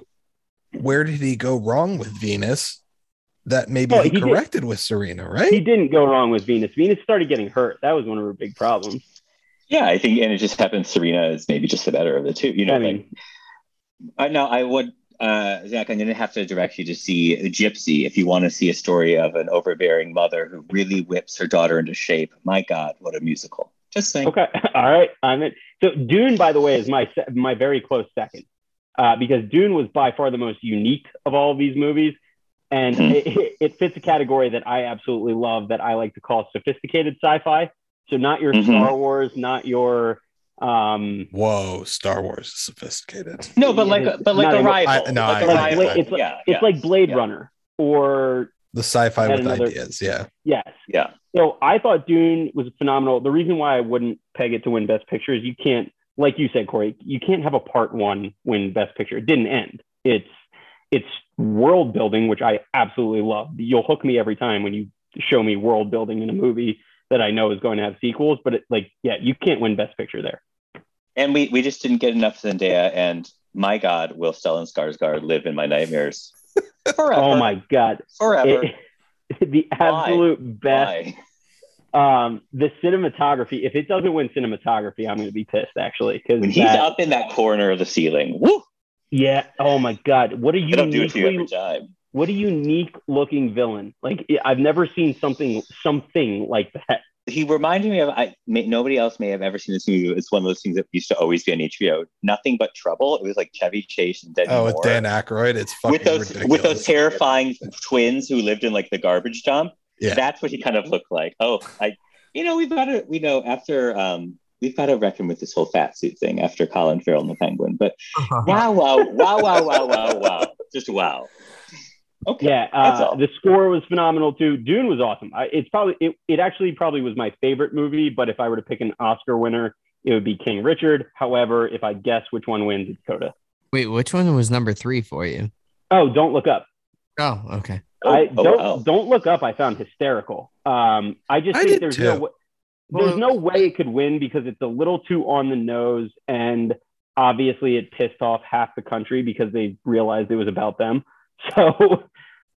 where did he go wrong with Venus that maybe oh, he, he corrected did. with Serena, right? He didn't go wrong with Venus. Venus started getting hurt. That was one of her big problems. Yeah, I think, and it just happens Serena is maybe just the better of the two. You know, I mean, like, I know I would, uh, Zach, I'm going to have to direct you to see Gypsy if you want to see a story of an overbearing mother who really whips her daughter into shape. My God, what a musical. Just saying. Okay. All right. I'm in. So Dune, by the way, is my my very close second, uh, because Dune was by far the most unique of all of these movies. And it, it fits a category that I absolutely love, that I like to call sophisticated sci-fi. So not your mm-hmm. Star Wars, not your... Um, Whoa, Star Wars is sophisticated. No, but like a, but like a rival. I, no, like I, a rival. It's, it's, yeah, like, yeah, it's like Blade yeah. Runner or... The sci-fi with another, ideas, yeah. Yes. Yeah. So I thought Dune was phenomenal. The reason why I wouldn't peg it to win Best Picture is you can't, like you said, Corey, you can't have a part one win Best Picture. It didn't end. It's it's world building, which I absolutely love. You'll hook me every time when you show me world building in a movie that I know is going to have sequels, but it, like, yeah, you can't win Best Picture there. And we, we just didn't get enough Zendaya, and my God, will Stellan Skarsgård live in my nightmares? Forever. Oh my God. Forever. It, it, the absolute Why? best. Why? Um, the cinematography, if it doesn't win cinematography, I'm going to be pissed, actually. Because he's that, up in that corner of the ceiling. Woo! Yeah. Oh my God. What a uniquely, what a unique looking villain. Like, I've never seen something, something like that. He reminded me of, I may, nobody else may have ever seen this movie. It's one of those things that used to always be on H B O. Nothing But Trouble. It was like Chevy Chase and Demi Moore. Oh, with Dan Aykroyd. It's fucking with those, ridiculous. With those terrifying twins who lived in like the garbage dump. Yeah. That's what he kind of looked like. Oh, I, you know, we've got to, we know after, um, we've got to reckon with this whole fat suit thing after Colin Farrell and the Penguin. But uh-huh. wow, wow, wow, wow, wow, wow, wow. Just wow. Okay. Yeah, uh, the score was phenomenal too. Dune was awesome. I, it's probably it, it. actually probably was my favorite movie. But if I were to pick an Oscar winner, it would be King Richard. However, if I guess which one wins, it's CODA. Wait, which one was number three for you? Oh, Don't Look Up. Oh, okay. I oh, don't oh. Don't Look Up. I found hysterical. Um, I just think I there's too. no w- there's well, no way it could win because it's a little too on the nose, and obviously it pissed off half the country because they realized it was about them. So,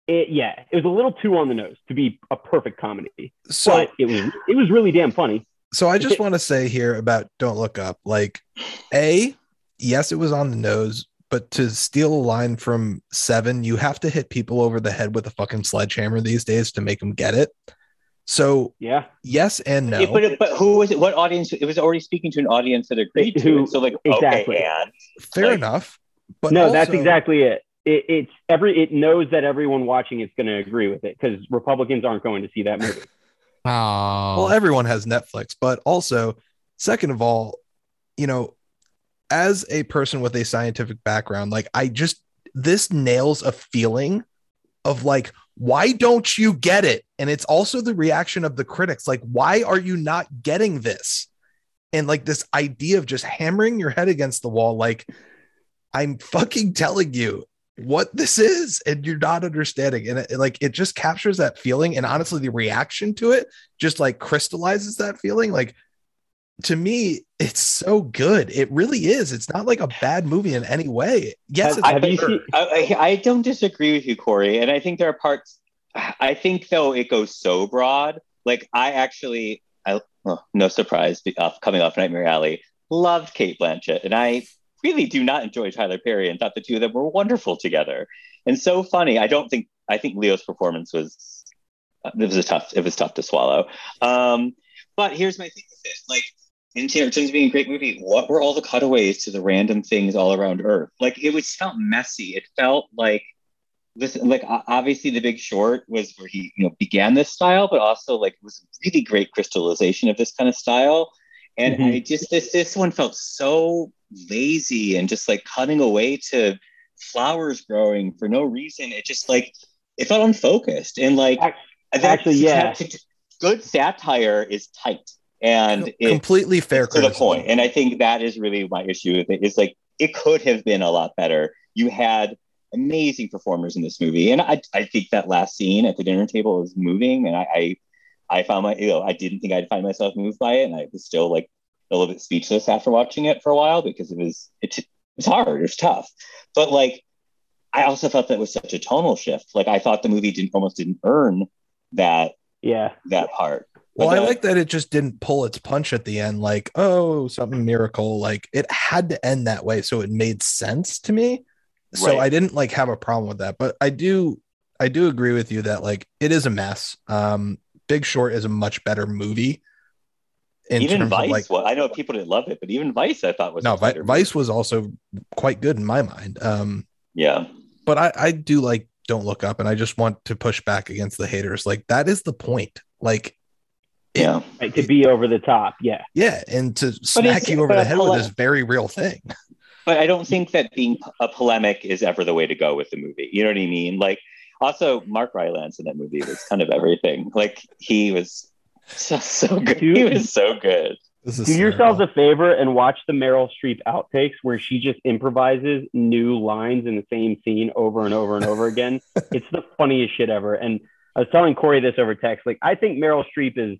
it, yeah, it was a little too on the nose to be a perfect comedy. So, but it was it was really damn funny. So I just want to say here about Don't Look Up, like, A, yes, it was on the nose, but to steal a line from Seven, you have to hit people over the head with a fucking sledgehammer these days to make them get it. So, yeah, yes and no. Yeah, but, but who was it? What audience? It was already speaking to an audience that agreed it, to it. So, like, exactly. okay, and. Fair like, enough. But no, also, that's exactly it. It, it's every it knows that everyone watching is going to agree with it because Republicans aren't going to see that movie. Oh, well, everyone has Netflix, but also, second of all, you know, as a person with a scientific background, like I just this nails a feeling of like, why don't you get it? And it's also the reaction of the critics, like, why are you not getting this? And like this idea of just hammering your head against the wall, like, I'm fucking telling you. what this is, and you're not understanding. And it, like, it just captures that feeling. And honestly, the reaction to it just like crystallizes that feeling. Like, to me, it's so good. It really is. It's not like a bad movie in any way. Yes, it's I, see, I, I don't disagree with you, Corey. And I think there are parts. I think though it goes so broad. Like, I actually, I oh, no surprise, off, coming off Nightmare Alley, loved Cate Blanchett, and I really do not enjoy Tyler Perry, and thought the two of them were wonderful together and so funny. I don't think I think Leo's performance was it was a tough it was tough to swallow. Um, but here's my thing with it, like. In terms of being a great movie, what were all the cutaways to the random things all around Earth? Like, it was felt messy. It felt like this, like obviously The Big Short was where he, you know, began this style, but also like it was really great crystallization of this kind of style. And mm-hmm. I just this this one felt so lazy and just like cutting away to flowers growing for no reason. It just like it felt unfocused and like actually, yeah, good satire is tight. And it's completely fair to the point. And I think that is really my issue with it. It's like, it could have been a lot better. You had amazing performers in this movie. And I, I think that last scene at the dinner table was moving. And I, I, I found my, you know, I didn't think I'd find myself moved by it. And I was still like a little bit speechless after watching it for a while, because it was, it, it was hard. It was tough. But like, I also felt that was such a tonal shift. Like, I thought the movie didn't almost didn't earn that. Yeah. That part. Well, I like that it just didn't pull its punch at the end, like, oh, something miracle. Like, it had to end that way, so it made sense to me. Right. So I didn't like have a problem with that. But I do, I do agree with you that like it is a mess. Um, Big Short is a much better movie. Even Vice, of, like, well, I know people didn't love it, but even Vice, I thought was no. Vi- Vice was also quite good in my mind. Um, yeah, but I, I do like Don't Look Up, and I just want to push back against the haters. Like, that is the point. Like. Yeah, it could be over the top. Yeah, yeah, and to smack you over the head pole- with this very real thing. But I don't think that being a polemic is ever the way to go with the movie. You know what I mean? Like, also Mark Rylance in that movie was kind of everything. Like, he was just so good. He was so good. Do yourselves a favor and watch the Meryl Streep outtakes where she just improvises new lines in the same scene over and over and over again. It's the funniest shit ever. And I was telling Corey this over text. Like, I think Meryl Streep is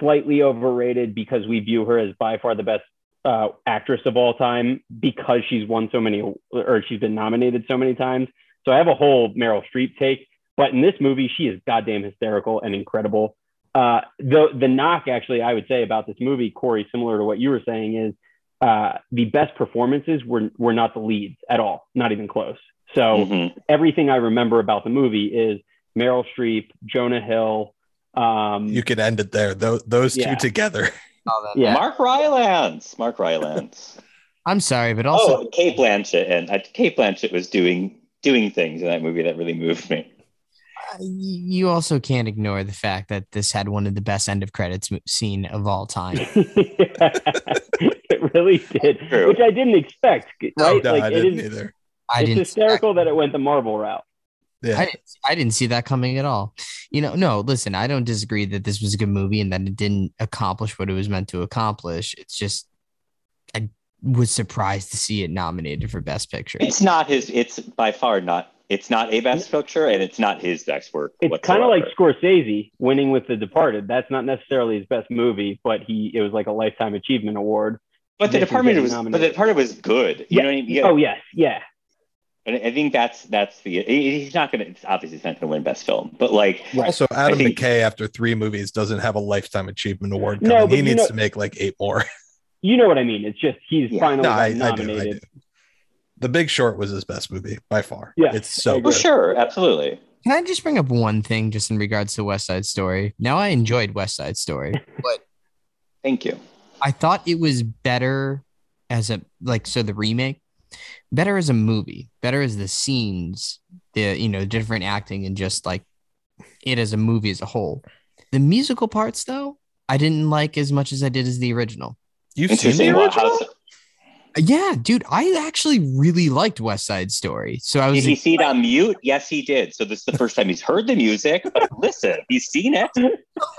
slightly overrated because we view her as by far the best uh, actress of all time because she's won so many, or she's been nominated so many times. So I have a whole Meryl Streep take, but in this movie, she is goddamn hysterical and incredible. Uh, the the knock, actually, I would say about this movie, Corey, similar to what you were saying, is uh, the best performances were were not the leads at all, not even close. So mm-hmm. everything I remember about the movie is Meryl Streep, Jonah Hill. Um, you could end it there. Th- those yeah. two together. Oh, yeah. Mark Rylance. Mark Rylance. I'm sorry, but also oh, Cate Blanchett and uh, Cate Blanchett was doing doing things in that movie that really moved me. Uh, you also can't ignore the fact that this had one of the best end of credits scene of all time. It really did, which I didn't expect. Right? Oh, no, like, I didn't it is, either. I it's didn't hysterical that it went the Marvel route. Yeah. I, didn't, I didn't see that coming at all. You know, no, listen, I don't disagree that this was a good movie and that it didn't accomplish what it was meant to accomplish. It's just, I was surprised to see it nominated for Best Picture. It's not his, it's by far not, it's not a Best Picture, and it's not his best work. It's kind of like Scorsese winning with The Departed. That's not necessarily his best movie, but he, it was like a Lifetime Achievement Award. But The Departed was, but The Departed was good. You yeah. know what I mean? Yeah. Oh, yes. Yeah. And I think that's that's the he's not going to obviously he's not going to win best film, but like also Adam think, McKay after three movies doesn't have a Lifetime Achievement Award. No, he needs know, to make like eight more. You know what I mean? It's just he's yeah. finally no, I, nominated. I do, I do. The Big Short was his best movie by far. Yeah, it's so for sure, absolutely. Can I just bring up one thing just in regards to West Side Story? Now I enjoyed West Side Story, but thank you. I thought it was better as a like so the remake. Better as a movie, better as the scenes, the, you know, different acting and just like it as a movie as a whole. The musical parts, though, I didn't like as much as I did as the original. You've seen the original? Yeah, dude, I actually really liked West Side Story. So I was. Did he see it on mute? Yes, he did. So this is the first time he's heard the music. But listen, he's seen it.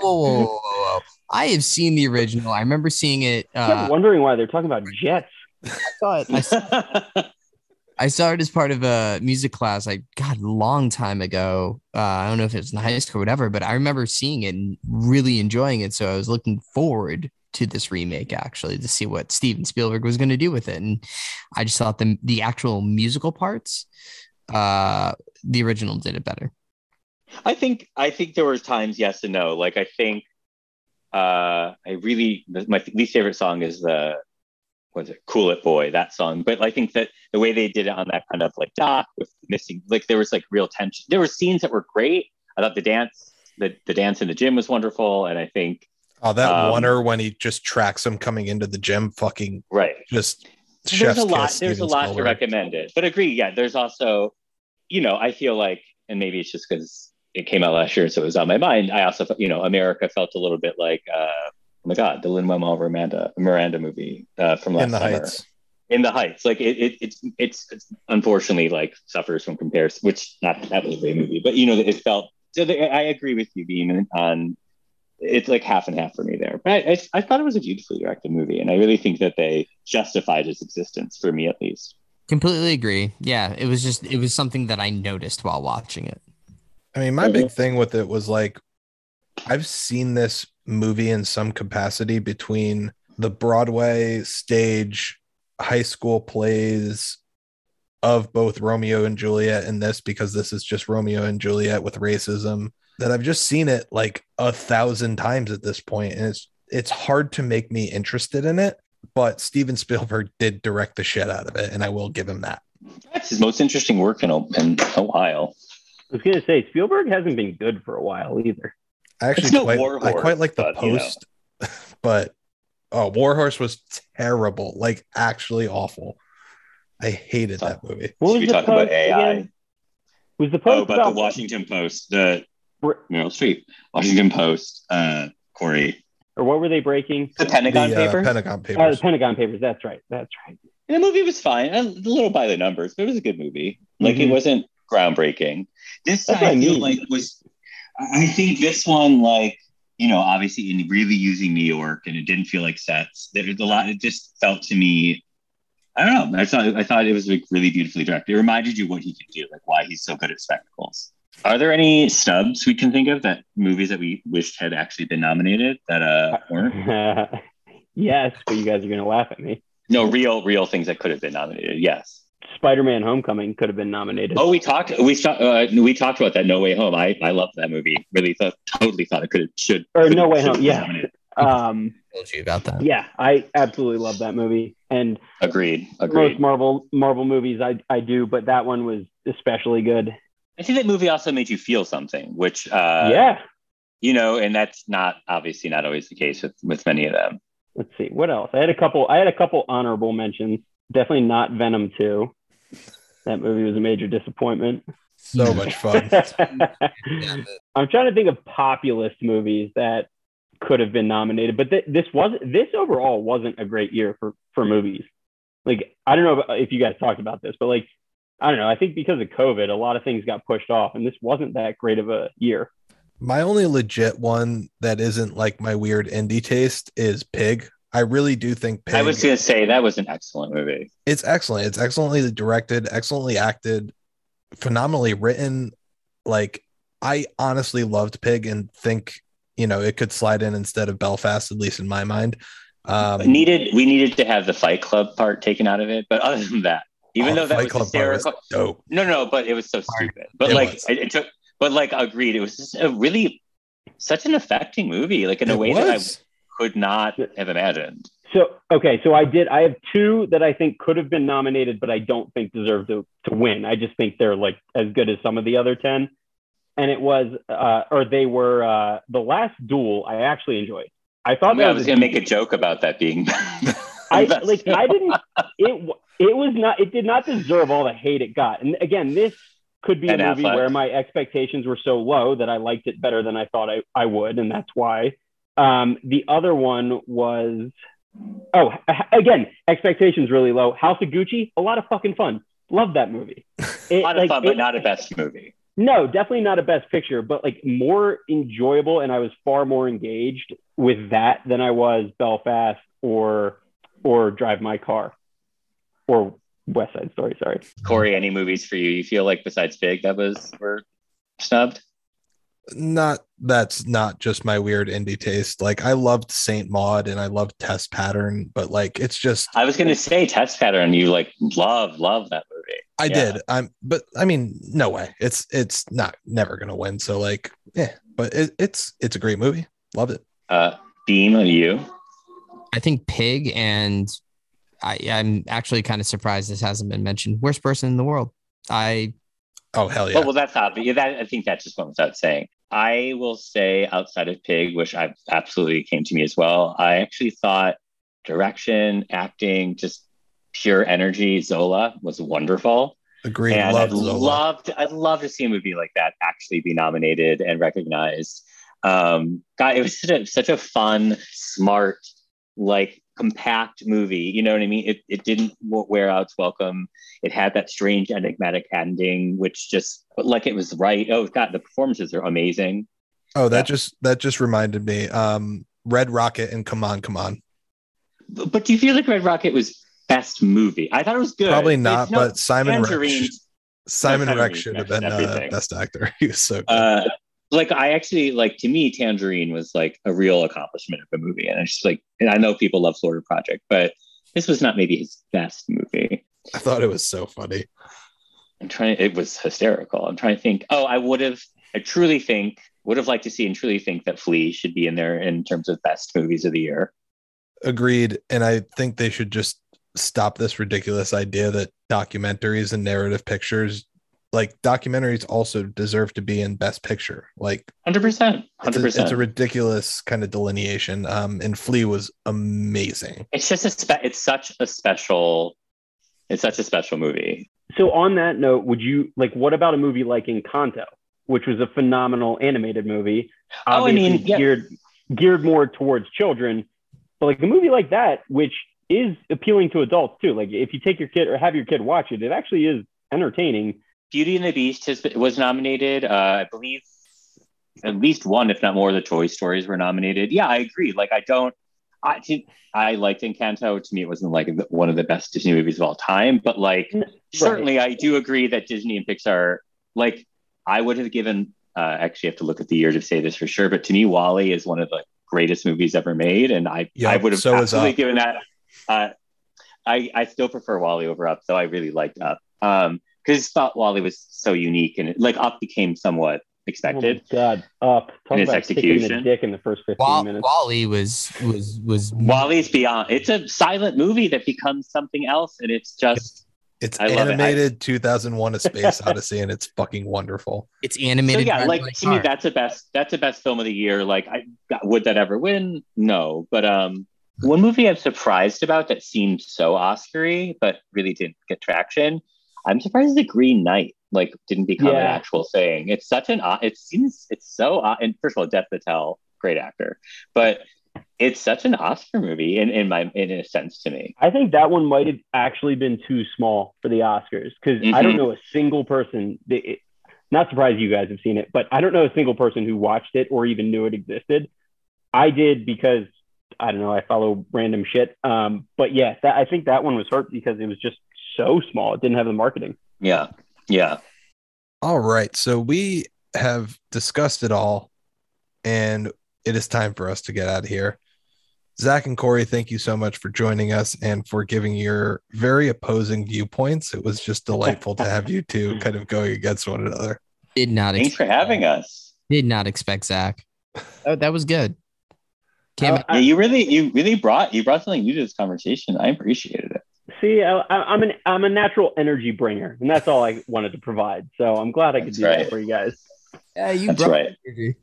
Oh, I have seen the original. I remember seeing it. Uh, I'm wondering why they're talking about jets. I thought I, I saw it as part of a music class, like, God, long time ago. Uh, I don't know if it was in high school or whatever, but I remember seeing it and really enjoying it. So I was looking forward to this remake, actually, to see what Steven Spielberg was going to do with it. And I just thought the, the actual musical parts, uh, the original did it better. I think I think there were times yes and no. Like, I think uh, I really, my least favorite song is the, was it Cool It Boy, that song. But I think that the way they did it on that kind of like doc with missing, like there was like real tension. There were scenes that were great. I thought the dance, the, the dance in the gym was wonderful. And I think. Oh, that um, oneer when he just tracks him coming into the gym, fucking right. Just there's a lot. There's a lot to recommend it, but agree. Yeah, there's also, you know, I feel like, and maybe it's just because it came out last year, so it was on my mind. I also, you know, America felt a little bit like, uh, oh my God, the Lin-Manuel Miranda Miranda movie uh, from last summer. In the Heights. In the Heights, like it, it, it's, it's, it's unfortunately like suffers from comparison, which not that was a great movie, but you know, it felt. So the, I agree with you, Bean, on. It's like half and half for me there. But I, I, I thought it was a beautifully directed movie. And I really think that they justified its existence for me, at least. Completely agree. Yeah. It was just, it was something that I noticed while watching it. I mean, my mm-hmm. big thing with it was like, I've seen this movie in some capacity between the Broadway stage, high school plays of both Romeo and Juliet and this, because this is just Romeo and Juliet with racism. That I've just seen it like a thousand times at this point, and it's it's hard to make me interested in it. But Steven Spielberg did direct the shit out of it, and I will give him that. That's his most interesting work in a, in a while. I was gonna say Spielberg hasn't been good for a while either. I actually quite, War Horse, I quite like The but, Post, you know. But oh, War Horse was terrible, like actually awful. I hated that movie. What Should was we talk about A I? Again? Was the Post? Oh, but about the Washington Post. The Meryl Streep, Washington Post, uh, Corey. Or what were they breaking? The Pentagon the, uh, Papers. Pentagon Papers. Oh, the Pentagon Papers. That's right. That's right. And the movie was fine. A little by the numbers, but it was a good movie. Like mm-hmm. It wasn't groundbreaking. This That's I feel mean. like was. I think this one, like you know, obviously, in really using New York, and it didn't feel like sets. There's a lot. It just felt to me. I don't know. I thought I thought it was like really beautifully directed. It reminded you what he could do, like why he's so good at spectacles. Are there any snubs we can think of, that movies that we wished had actually been nominated that uh, weren't? Yes, but you guys are going to laugh at me. No, real, real things that could have been nominated. Yes, Spider-Man: Homecoming could have been nominated. Oh, we talked, we talked, uh, we talked about that. No Way Home. I, I love that movie. Really thought, totally thought it could have, should. Or No Way Home. Yeah. Nominated. Um, I told you about that. Yeah, I absolutely love that movie. And agreed. Agreed. Most Marvel Marvel movies, I I do, but that one was especially good. I think that movie also made you feel something, which, uh, yeah, you know, and that's not obviously not always the case with, with many of them. Let's see what else. I had a couple. I had a couple honorable mentions. Definitely not Venom two. That movie was a major disappointment. So much fun. I'm trying to think of populist movies that could have been nominated, but th- this wasn't. This overall wasn't a great year for for movies. Like, I don't know if you guys talked about this, but like. I don't know. I think because of COVID, a lot of things got pushed off, and this wasn't that great of a year. My only legit one that isn't like my weird indie taste is Pig. I really do think Pig. I was going to say that was an excellent movie. It's excellent. It's excellently directed, excellently acted, phenomenally written. Like, I honestly loved Pig and think, you know, it could slide in instead of Belfast, at least in my mind. Um, needed we needed to have the Fight Club part taken out of it, but other than that. Even oh, though that Fight was Club hysterical, was dope. no, no, but it was so stupid. But it like, it, it took. But like, agreed. It was just a really such an affecting movie, like in it a way was. that I could not have imagined. So okay, so I did. I have two that I think could have been nominated, but I don't think deserve to to win. I just think they're like as good as some of the other ten. And it was, uh, or they were uh, The Last Duel. I actually enjoyed. I thought I, mean, that I was, was going to make a joke about that being. I like. I didn't. It. It was not. It did not deserve all the hate it got. And again, this could be and a movie Affleck. where my expectations were so low that I liked it better than I thought I, I would, and that's why. Um, the other one was, oh, again, expectations really low. House of Gucci, a lot of fucking fun. Love that movie. It, a lot like, of fun, but it, not a best movie. No, definitely not a best picture, but like more enjoyable, and I was far more engaged with that than I was Belfast or or Drive My Car. Or West Side Story, sorry. Corey, any movies for you? You feel like besides Big, that was were snubbed? Not that's not just my weird indie taste. Like I loved Saint Maud and I loved Test Pattern, but like it's just. I was gonna say Test Pattern. You like love love that movie. I yeah. did. I'm, but I mean, no way. It's it's not never gonna win. So like, yeah. But it, it's it's a great movie. Love it. Uh, Beam on you. I think Pig, and I, I'm actually kind of surprised this hasn't been mentioned. Worst Person in the World. I. Oh hell yeah! Well, well that's obvious. That I think that just went without saying. I will say, outside of Pig, which I absolutely came to me as well, I actually thought direction, acting, just pure energy. Zola was wonderful. Agreed. And loved I Zola. loved. I'd love to see a movie like that actually be nominated and recognized. Um, God, it was such a, such a fun, smart, like compact movie. You know what I mean? It it didn't wear out its welcome. It had that strange enigmatic ending, which just like it was right. Oh God, the performances are amazing. Oh, that yeah. just that just reminded me. Um, Red Rocket and Come On, Come On. But, but do you feel like Red Rocket was best movie? I thought it was good. Probably not. No, but Simon Rex, Simon no, Rex should have been uh, best actor. He was so good. Uh, Like I actually like to me, Tangerine was like a real accomplishment of a movie, and I just like, and I know people love Florida Project, but this was not maybe his best movie. I thought it was so funny. I'm trying. It was hysterical. I'm trying to think. Oh, I would have. I truly think would have liked to see and truly think that Flea should be in there in terms of best movies of the year. Agreed, and I think they should just stop this ridiculous idea that documentaries and narrative pictures. Like documentaries also deserve to be in Best Picture. Like one hundred percent, one hundred percent. It's a, it's a ridiculous kind of delineation. Um, and Flea was amazing. It's just a spe- it's such a special, it's such a special movie. So on that note, would you like? What about a movie like Encanto, which was a phenomenal animated movie? Oh, I mean, yeah. geared geared more towards children, but like a movie like that, which is appealing to adults too. Like if you take your kid or have your kid watch it, it actually is entertaining. Beauty and the Beast has, was nominated. Uh, I believe at least one, if not more, of the Toy Stories were nominated. Yeah, I agree. Like, I don't... I I liked Encanto. To me, it wasn't like one of the best Disney movies of all time. But, like, right. certainly I do agree that Disney and Pixar... Like, I would have given... Uh, actually, I have to look at the year to say this for sure. But to me, WALL-E is one of the greatest movies ever made. And I, yep, I would have so absolutely given that... Uh, I, I still prefer WALL-E over Up, though I really liked Up. Um, Because thought WALL-E was so unique, and like Up became somewhat expected. Oh God, Up! Talk in its about execution. Kicking the dick in the first fifteen Wall- minutes. WALL-E was was was WALL-E's beyond. It's a silent movie that becomes something else, and it's just it's I animated. It. I, two thousand one: A Space Odyssey, and it's fucking wonderful. It's animated. So yeah, like to me, that's a best. That's a best film of the year. Like, I would that ever win? No, but um, one movie I'm surprised about that seemed so Oscar-y, but really didn't get traction. I'm surprised the Green Knight like didn't become yeah. an actual thing. It's such an it seems it's so and first of all, Dev Patel, great actor, but it's such an Oscar movie in, in my in a sense to me. I think that one might have actually been too small for the Oscars because mm-hmm. I don't know a single person. It, not surprised you guys have seen it, but I don't know a single person who watched it or even knew it existed. I did because I don't know. I follow random shit, um, but yeah, that, I think that one was hurt because it was just. So small, it didn't have the marketing. Yeah, yeah. All right, so we have discussed it all, and it is time for us to get out of here. Zach and Corey, thank you so much for joining us and for giving your very opposing viewpoints. It was just delightful to have you two kind of going against one another. Did not. Thanks for having that. us. Did not expect Zach. Oh, that was good. Came uh, I, you really, you really brought you brought something new to this conversation. I appreciated it. See, I, I'm an I'm a natural energy bringer, and that's all I wanted to provide. So I'm glad I could that's do right. that for you guys. Yeah, you that's right. Energy.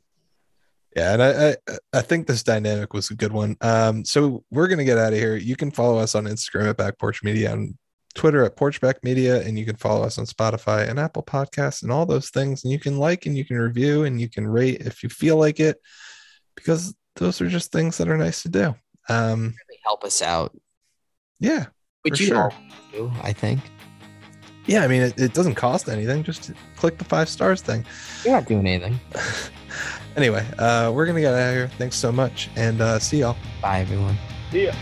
Yeah, and I, I I think this dynamic was a good one. Um, so we're gonna get out of here. You can follow us on Instagram at Back Porch Media, on Twitter at Porch Back Media, and you can follow us on Spotify and Apple Podcasts and all those things. And you can like and you can review and you can rate if you feel like it, because those are just things that are nice to do. Um, really help us out. Yeah. Which you sure. do, I think. Yeah, I mean, it, it doesn't cost anything. Just click the five stars thing. You're not doing anything. Anyway, uh, we're going to get out of here. Thanks so much. And uh, see y'all. Bye, everyone. See ya.